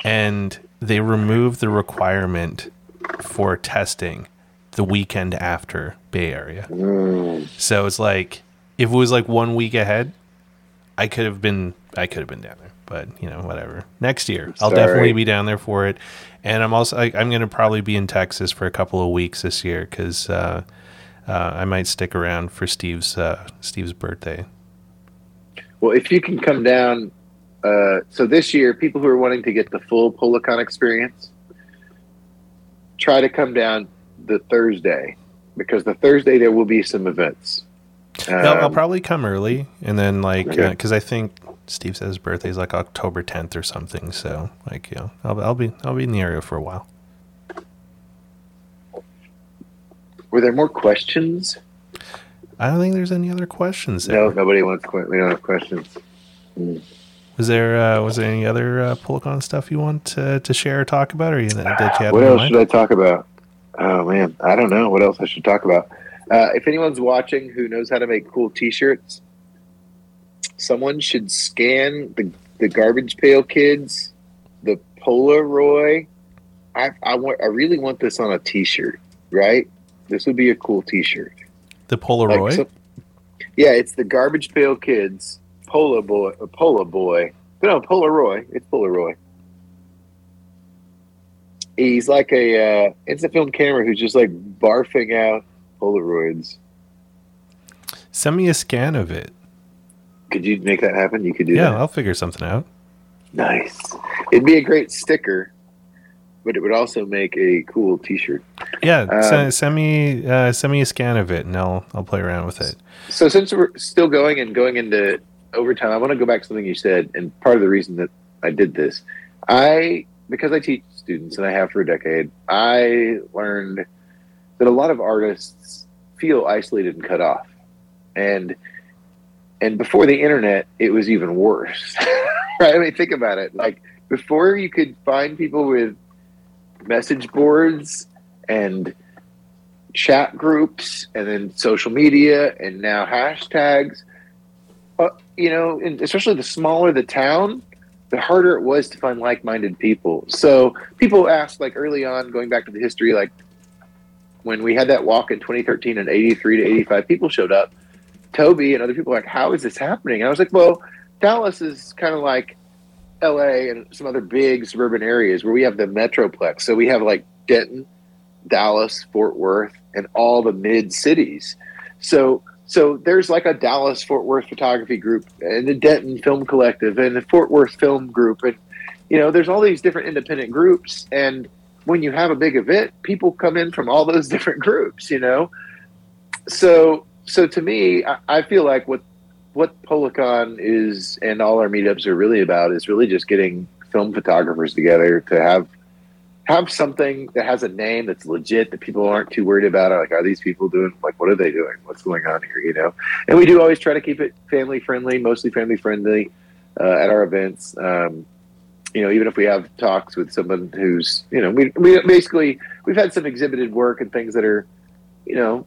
and they removed the requirement for testing the weekend after Bay Area. Mm. So it's like if it was like one week ahead, I could have been, I could have been down there, but you know, whatever. Next year, I'll definitely be down there for it. And I'm also, I, I'm going to probably be in Texas for a couple of weeks this year because uh, uh, I might stick around for Steve's uh, Steve's birthday. Well, if you can come down, uh, so this year, people who are wanting to get the full Policon experience, try to come down the Thursday because the Thursday there will be some events. Um, no, I'll probably come early, and then like because okay. uh, I think Steve said his birthday is like October tenth or something. So like you know, I'll, I'll be I'll be in the area for a while. Were there more questions? I don't think there's any other questions. There. No, nobody wants. We don't have questions. Mm. Was there uh, was there any other uh, Policon stuff you want to, to share or talk about? Or you did you have what else mind? Should I talk about? Oh man, I don't know what else I should talk about. Uh, if anyone's watching who knows how to make cool T-shirts, someone should scan the, the Garbage Pail Kids, the Polaroid. I I want I really want this on a T-shirt, right? This would be a cool T-shirt. The Polaroid? Like some, yeah, it's the Garbage Pail Kids, Pola Boy, Pola Boy. No, Polaroid. It's Polaroid. He's like a uh, instant film camera who's just like barfing out Polaroids. Send me a scan of it. Could you make that happen? You could do yeah, that. Yeah, I'll figure something out. Nice. It'd be a great sticker, but it would also make a cool T-shirt. Yeah, um, send, send me uh, send me a scan of it, and I'll I'll play around with it. So since we're still going and going into overtime, I want to go back to something you said, and part of the reason that I did this, I because I teach students, and I have for a decade, I learned that a lot of artists feel isolated and cut off. And and before the internet, it was even worse. Right? I mean, think about it. Like, before you could find people with message boards and chat groups and then social media and now hashtags, uh, you know, and especially the smaller the town, the harder it was to find like-minded people. So people asked, like, early on, going back to the history, like, when we had that walk in twenty thirteen and eighty-three to eighty-five people showed up, Toby and other people were like, how is this happening? And I was like, well, Dallas is kind of like L A and some other big suburban areas where we have the Metroplex. So we have like Denton, Dallas, Fort Worth, and all the mid cities. So So there's like a Dallas Fort Worth photography group and the Denton Film Collective and the Fort Worth Film Group. And, you know, there's all these different independent groups. And when you have a big event, people come in from all those different groups, you know. So so to me, I, I feel like what what Policon is and all our meetups are really about is really just getting film photographers together to have have something that has a name that's legit, that people aren't too worried about. Like, are these people doing, like, what are they doing? What's going on here, you know? And we do always try to keep it family-friendly, mostly family-friendly uh, at our events. Um, you know, even if we have talks with someone who's, you know, we, we basically, we've had some exhibited work and things that are, you know,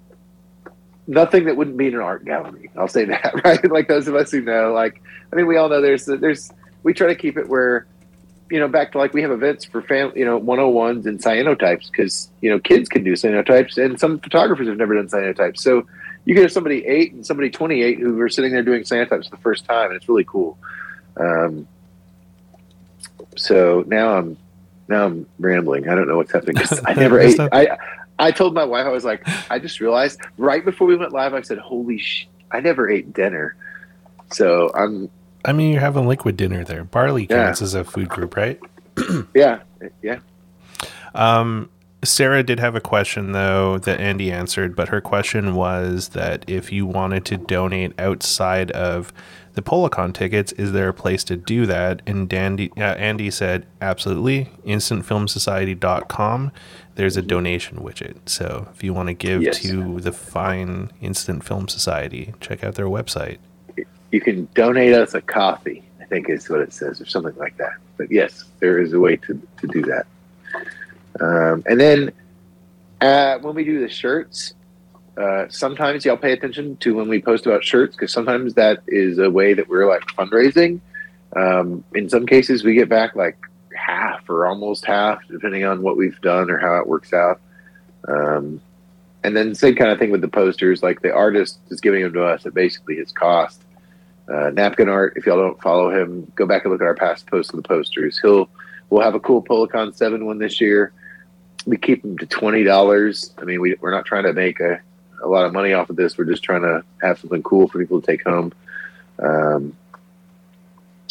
nothing that wouldn't be in an art gallery. I'll say that, right? Like, those of us who know, like, I mean, we all know there's, there's, we try to keep it where, you know, back to like we have events for family, you know, one oh ones and cyanotypes because, you know, kids can do cyanotypes and some photographers have never done cyanotypes. So you can have somebody eight and somebody twenty-eight who are sitting there doing cyanotypes for the first time, and it's really cool. Um, so now I'm now I'm rambling. I don't know what's happening. I never ate. I, I told my wife, I was like, I just realized right before we went live, I said, holy shit, I never ate dinner. So I'm... I mean, you're having liquid dinner there. Barley counts yeah. as a food group, right? yeah, yeah. Um, Sarah did have a question, though, that Andy answered, but her question was that if you wanted to donate outside of the Policon tickets, is there a place to do that? And Dandy, uh, Andy said, absolutely, instant film society dot com. There's a donation widget. So if you want to give yes. to the fine Instant Film Society, check out their website. You can donate us a coffee, I think is what it says, or something like that. But yes, there is a way to, to do that. Um, and then uh, when we do the shirts, uh, sometimes y'all pay attention to when we post about shirts, because sometimes that is a way that we're like fundraising. Um, in some cases, we get back like half or almost half, depending on what we've done or how it works out. Um, and then same kind of thing with the posters, like the artist is giving them to us at basically his cost. Uh, napkin art, if y'all don't follow him, go back and look at our past posts of the posters. He'll we'll have a cool Policon seven one this year. We keep them to twenty dollars. I mean, we, we're not trying to make a, a lot of money off of this. We're just trying to have something cool for people to take home. Um,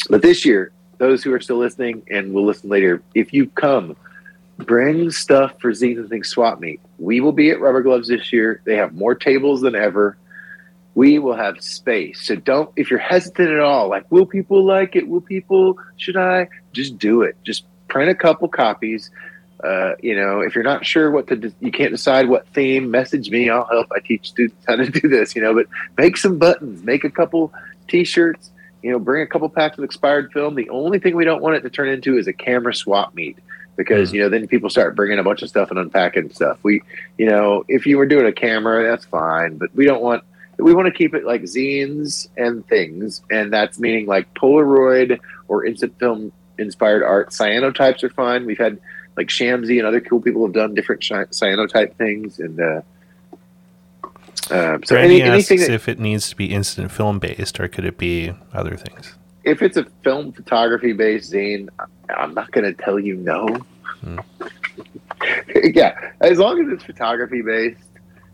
but this year, those who are still listening and will listen later, if you come, bring stuff for Zines and Things Swap Meet. We will be at Rubber Gloves this year. They have more tables than ever. We will have space. So don't, if you're hesitant at all, like, will people like it? Will people, should I? Just do it. Just print a couple copies. Uh, you know, if you're not sure what to, de- you can't decide what theme, message me. I'll help. I teach students how to do this, you know, but make some buttons, make a couple t-shirts, you know, bring a couple packs of expired film. The only thing we don't want it to turn into is a camera swap meet. Because, you know, then people start bringing a bunch of stuff and unpacking stuff. We, you know, if you were doing a camera, that's fine. But we don't want, we want to keep it like zines and things. And that's meaning like Polaroid or instant film inspired art. Cyanotypes are fine. We've had like Shamsi and other cool people have done different cy- cyanotype things. And uh, uh, so any, anything that, if it needs to be instant film based, or could it be other things? If it's a film photography based zine, I'm not going to tell you no. Hmm. yeah. As long as it's photography based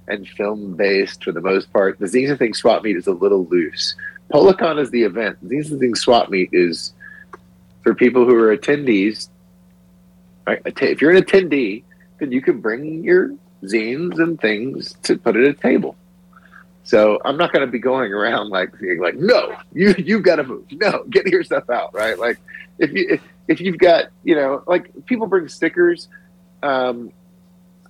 and film-based for the most part. The Zines and Things Swap Meet is a little loose. Policon is the event. Zines and Things Swap Meet is for people who are attendees. Right? If you're an attendee, then you can bring your zines and things to put at a table. So I'm not going to be going around like being like, no, you you got to move. No, get your stuff out, right? Like if you if, if you've got, you know, like people bring stickers. Um,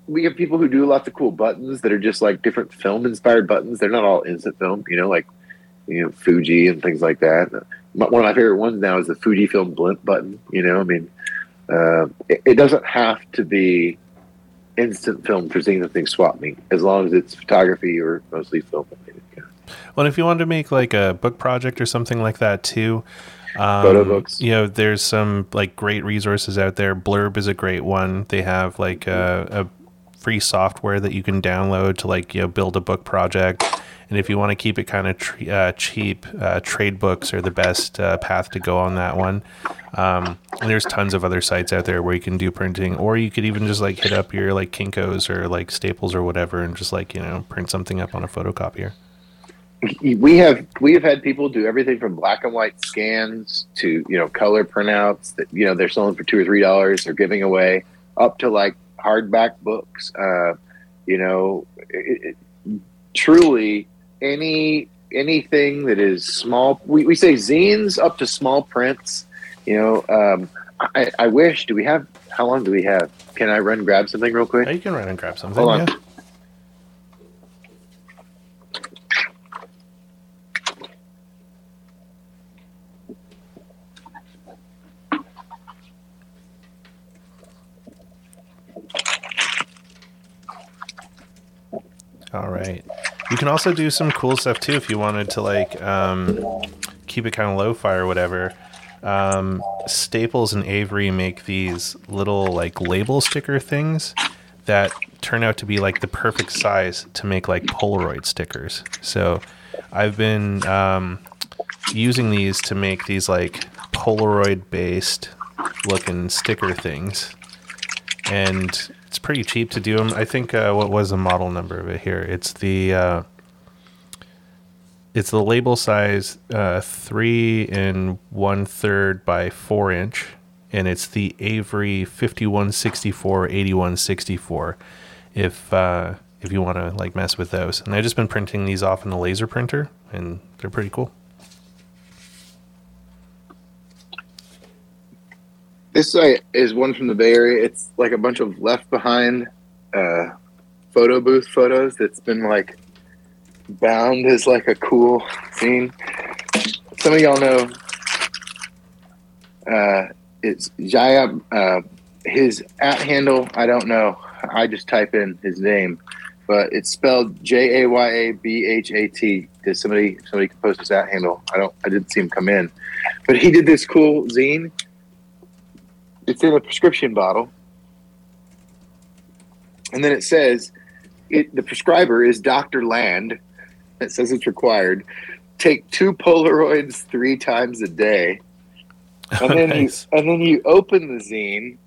we have people who do lots of cool buttons that are just like different film inspired buttons. They're not all instant film, you know, like, you know, Fuji and things like that. One of my favorite ones now is the Fujifilm blimp button. You know, I mean, uh, it, it doesn't have to be instant film for Zines and Things Swap Meet as long as it's photography or mostly film related. Yeah. Well, if you wanted to make like a book project or something like that too, Um, photo books. You know, there's some like great resources out there. Blurb is a great one. They have like a, a free software that you can download to like, you know, build a book project. And if you want to keep it kind of tre- uh, cheap, uh, trade books are the best uh, path to go on that one. Um, and there's tons of other sites out there where you can do printing, or you could even just like hit up your like Kinko's or like Staples or whatever and just like, you know, print something up on a photocopier. we have we have had people do everything from black and white scans to, you know, color printouts that, you know, they're selling for two or three dollars. They're giving away up to like hardback books. Uh, you know, it, it, truly any anything that is small. We, we say zines up to small prints. You know, um, I, I wish. Do we have? How long do we have? Can I run and grab something real quick? Yeah, you can run and grab something. Hold on. Yeah. All right. You can also do some cool stuff too if you wanted to, like, um, keep it kind of lo-fi or whatever. Um, Staples and Avery make these little, like, label sticker things that turn out to be, like, the perfect size to make, like, Polaroid stickers. So I've been um, using these to make these, like, Polaroid-based looking sticker things. And it's pretty cheap to do them. I think uh, what was the model number of it here? It's the uh, it's the label size uh, three and one third by four inch, and it's the Avery fifty-one sixty-four eighty-one sixty-four. If uh, if you want to like mess with those, and I've just been printing these off in a laser printer, and they're pretty cool. This site is one from the Bay Area. It's like a bunch of left behind uh, photo booth photos that's been like bound as like a cool scene. Some of y'all know uh, it's Jaya. Uh, his at handle, I don't know. I just type in his name, but it's spelled J A Y A B H A T. Does somebody somebody can post his at handle? I don't. I didn't see him come in, but he did this cool zine. It's in a prescription bottle. And then it says, it, the prescriber is Doctor Land. It says it's required. Take two Polaroids three times a day. And then, nice. you, and then you open the zine.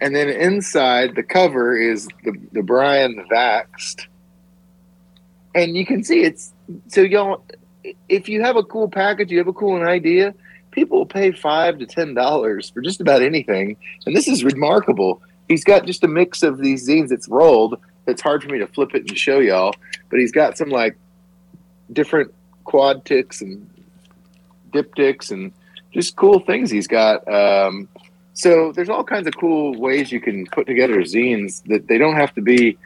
And then inside the cover is the, the Brian the Vaxxed. And you can see it's... So y'all, if you have a cool package, you have a cool idea... People will pay five to ten dollars for just about anything, and this is remarkable. He's got just a mix of these zines that's rolled. It's hard for me to flip it and show y'all, but he's got some like different quad ticks and diptychs and just cool things he's got. Um, so there's all kinds of cool ways you can put together zines that they don't have to be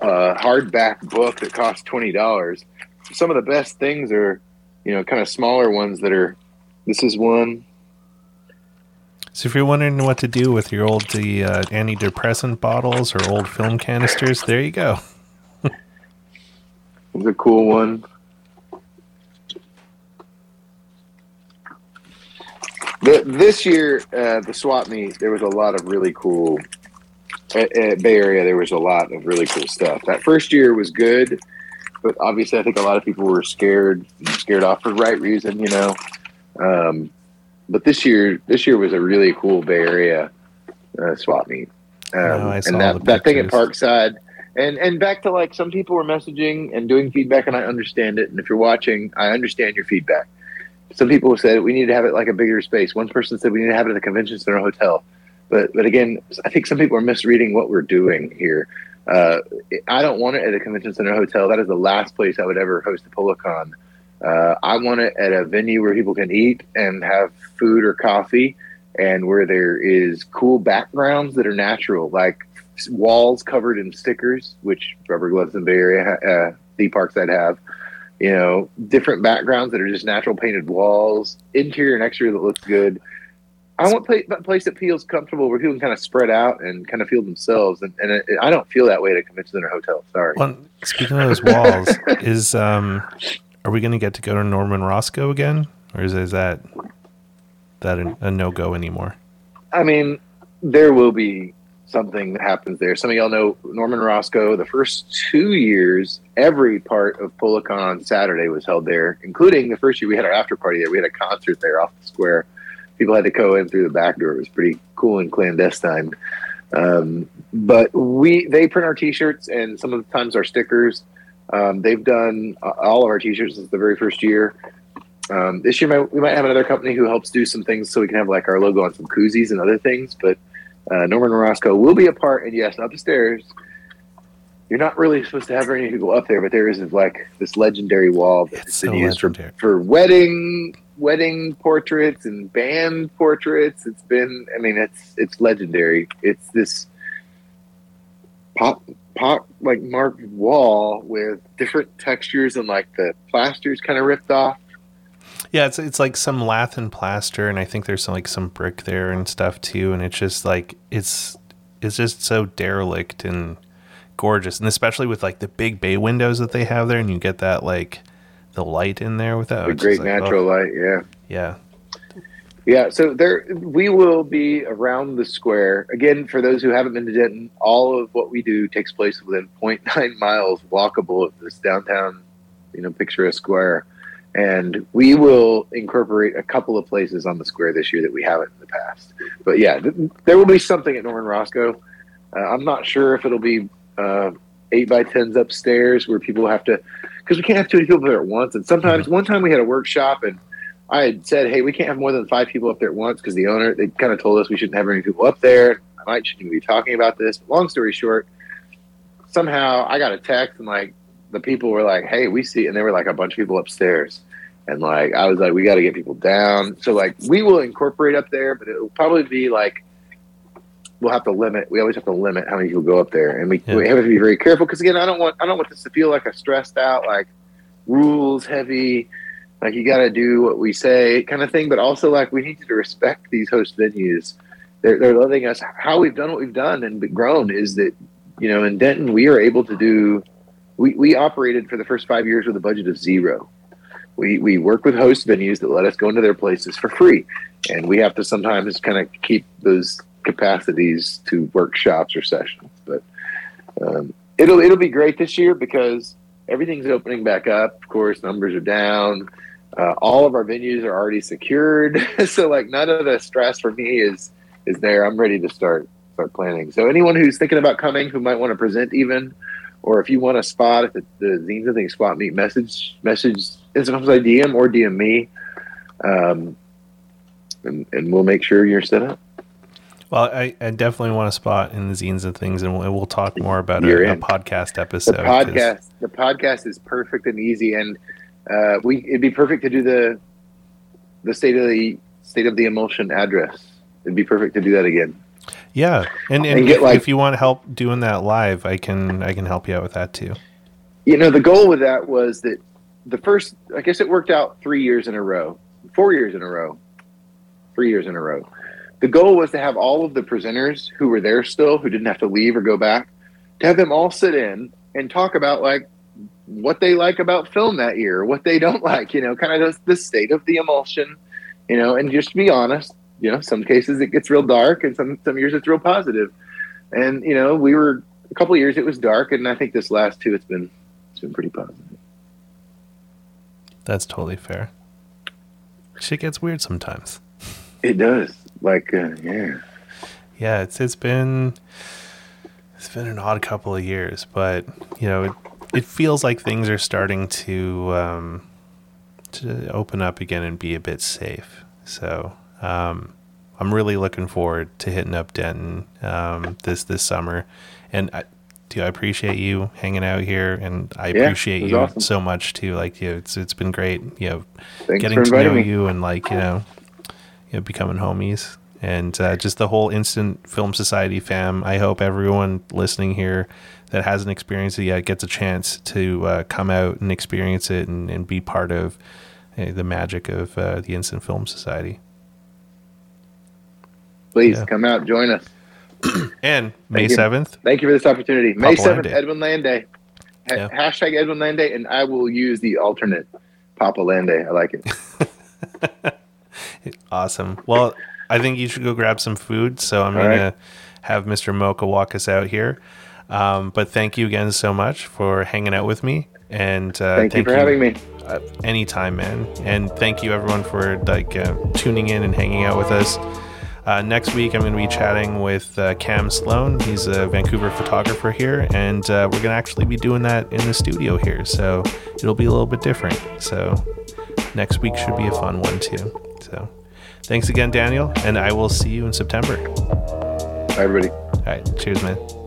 a, a hardback book that costs twenty dollars. Some of the best things are, you know, kind of smaller ones that are. This is one. So if you're wondering what to do with your old the uh, antidepressant bottles or old film canisters, there you go. It's a cool one. The, this year, uh, the swap meet, there was a lot of really cool... At, at Bay Area, there was a lot of really cool stuff. That first year was good, but obviously I think a lot of people were scared, scared off for the right reason, you know. Um, but this year, this year was a really cool Bay Area uh, swap meet, um, oh, and that, that thing at Parkside, and and back to like some people were messaging and doing feedback, and I understand it. And if you're watching, I understand your feedback. Some people said we need to have it like a bigger space. One person said we need to have it at the convention center hotel, but but again, I think some people are misreading what we're doing here. Uh, I don't want it at a convention center hotel. That is the last place I would ever host a Policon. Uh, I want it at a venue where people can eat and have food or coffee and where there is cool backgrounds that are natural, like walls covered in stickers, which Rubber Gloves in Bay Area, uh, the Parkside have, you know, different backgrounds that are just natural painted walls, interior and exterior that looks good. I want a place that feels comfortable where people can kind of spread out and kind of feel themselves. And, and it, I don't feel that way at a convention center hotel. Sorry. Well, speaking of those walls, is... um. Are we going to get to go to Norman Roscoe again? Or is, is that that a, a no-go anymore? I mean, there will be something that happens there. Some of y'all know Norman Roscoe. The first two years, every part of Policon Saturday was held there, including the first year we had our after-party there. We had a concert there off the square. People had to go in through the back door. It was pretty cool and clandestine. Um, but we they print our T-shirts and sometimes our stickers. Um, they've done all of our t-shirts since the very first year. Um, this year might, we might have another company who helps do some things so we can have like our logo on some koozies and other things, but uh, Norman Roscoe will be a part. And yes, upstairs, you're not really supposed to have anything to go up there, but there is like this legendary wall that's been so used for, for wedding wedding portraits and band portraits. It's been, I mean, it's it's legendary. It's this pop pop like marked wall with different textures and like the plaster's kind of ripped off. Yeah, it's it's like some lath and plaster, and I think there's some, like some brick there and stuff too. And it's just like it's it's just so derelict and gorgeous, and especially with like the big bay windows that they have there, and you get that like the light in there with that. The great like, natural oh. light, yeah, yeah, yeah. So there, we will be around the square again. For those who haven't been to Denton, all of what we do takes place within zero point nine miles walkable of this downtown, you know, picturesque square. And we will incorporate a couple of places on the square this year that we haven't in the past. But yeah, th- there will be something at Norman Roscoe. Uh, I'm not sure if it'll be uh, eight by tens upstairs where people have to, because we can't have too many people there at once. And sometimes, one time we had a workshop and I had said, hey, we can't have more than five people up there at once because the owner, they kind of told us we shouldn't have any people up there. I might shouldn't be talking about this. But long story short, somehow I got a text and like, the people were like, hey, we see, and there were like a bunch of people upstairs. And like, I was like, we got to get people down. So like, we will incorporate up there, but it'll probably be like, we'll have to limit. We always have to limit how many people go up there. And we, yeah. we have to be very careful. Cause again, I don't want, I don't want this to feel like a stressed out, like rules heavy, like you got to do what we say kind of thing. But also like, we need to respect these host venues. They're, they're letting us, how we've done what we've done and grown is that, you know, in Denton, we are able to do, We we operated for the first five years with a budget of zero. We we work with host venues that let us go into their places for free, and we have to sometimes kind of keep those capacities to workshops or sessions. But um, it'll it'll be great this year because everything's opening back up. Of course, numbers are down. Uh, all of our venues are already secured, so like none of the stress for me is is there. I'm ready to start start planning. So anyone who's thinking about coming, who might want to present even. Or if you want a spot, if the, the zines and things spot me, message, message, sometimes I D M or D M me, um, and, and we'll make sure you're set up. Well, I, I definitely want a spot in the zines and things, and we'll, we'll talk more about it in a podcast episode. The podcast, cause... the podcast is perfect and easy, and uh, we it'd be perfect to do the the state of the state of the emulsion address. It'd be perfect to do that again. Yeah, and, and, and get if, like, if you want help doing that live, I can I can help you out with that too. You know, the goal with that was that the first, I guess it worked out three years in a row, four years in a row, three years in a row. The goal was to have all of the presenters who were there still, who didn't have to leave or go back, to have them all sit in and talk about like what they like about film that year, what they don't like, you know, kind of the state of the emulsion, you know, and just to be honest. You know, some cases it gets real dark and some, some years it's real positive. And, you know, we were a couple of years it was dark. And I think this last two, it's been it's been pretty positive. That's totally fair. Shit gets weird sometimes. It does. Like, uh, yeah. Yeah, it's it's been it's been an odd couple of years. But, you know, it, it feels like things are starting to um, to open up again and be a bit safe. So... Um, I'm really looking forward to hitting up Denton, um, this, this summer. And I, do I appreciate you hanging out here and I yeah, appreciate you awesome. so much too. Like, you know, it's, it's been great, you know, Thanks getting to know me. you and like, you know, you know, becoming homies and, uh, just the whole Instant Film Society fam. I hope everyone listening here that hasn't experienced it yet gets a chance to, uh, come out and experience it and, and be part of uh, the magic of, uh, the Instant Film Society. Please yeah. come out, join us. And May seventh. Thank you for this opportunity. May seventh, Edwin Land Day. Ha- yeah. Hashtag Edwin Land Day, and I will use the alternate Papa Land Day. I like it. Awesome. Well, I think you should go grab some food. So I'm going right. to have Mister Mocha walk us out here. Um, but thank you again so much for hanging out with me. And uh, thank, thank you for you, having me. Uh, anytime, man. And thank you, everyone, for like uh, tuning in and hanging out with us. Uh, next week, I'm going to be chatting with uh, Cam Sloan. He's a Vancouver photographer here, and uh, we're going to actually be doing that in the studio here. So it'll be a little bit different. So next week should be a fun one, too. So thanks again, Daniel, and I will see you in September. Bye, everybody. All right. Cheers, man.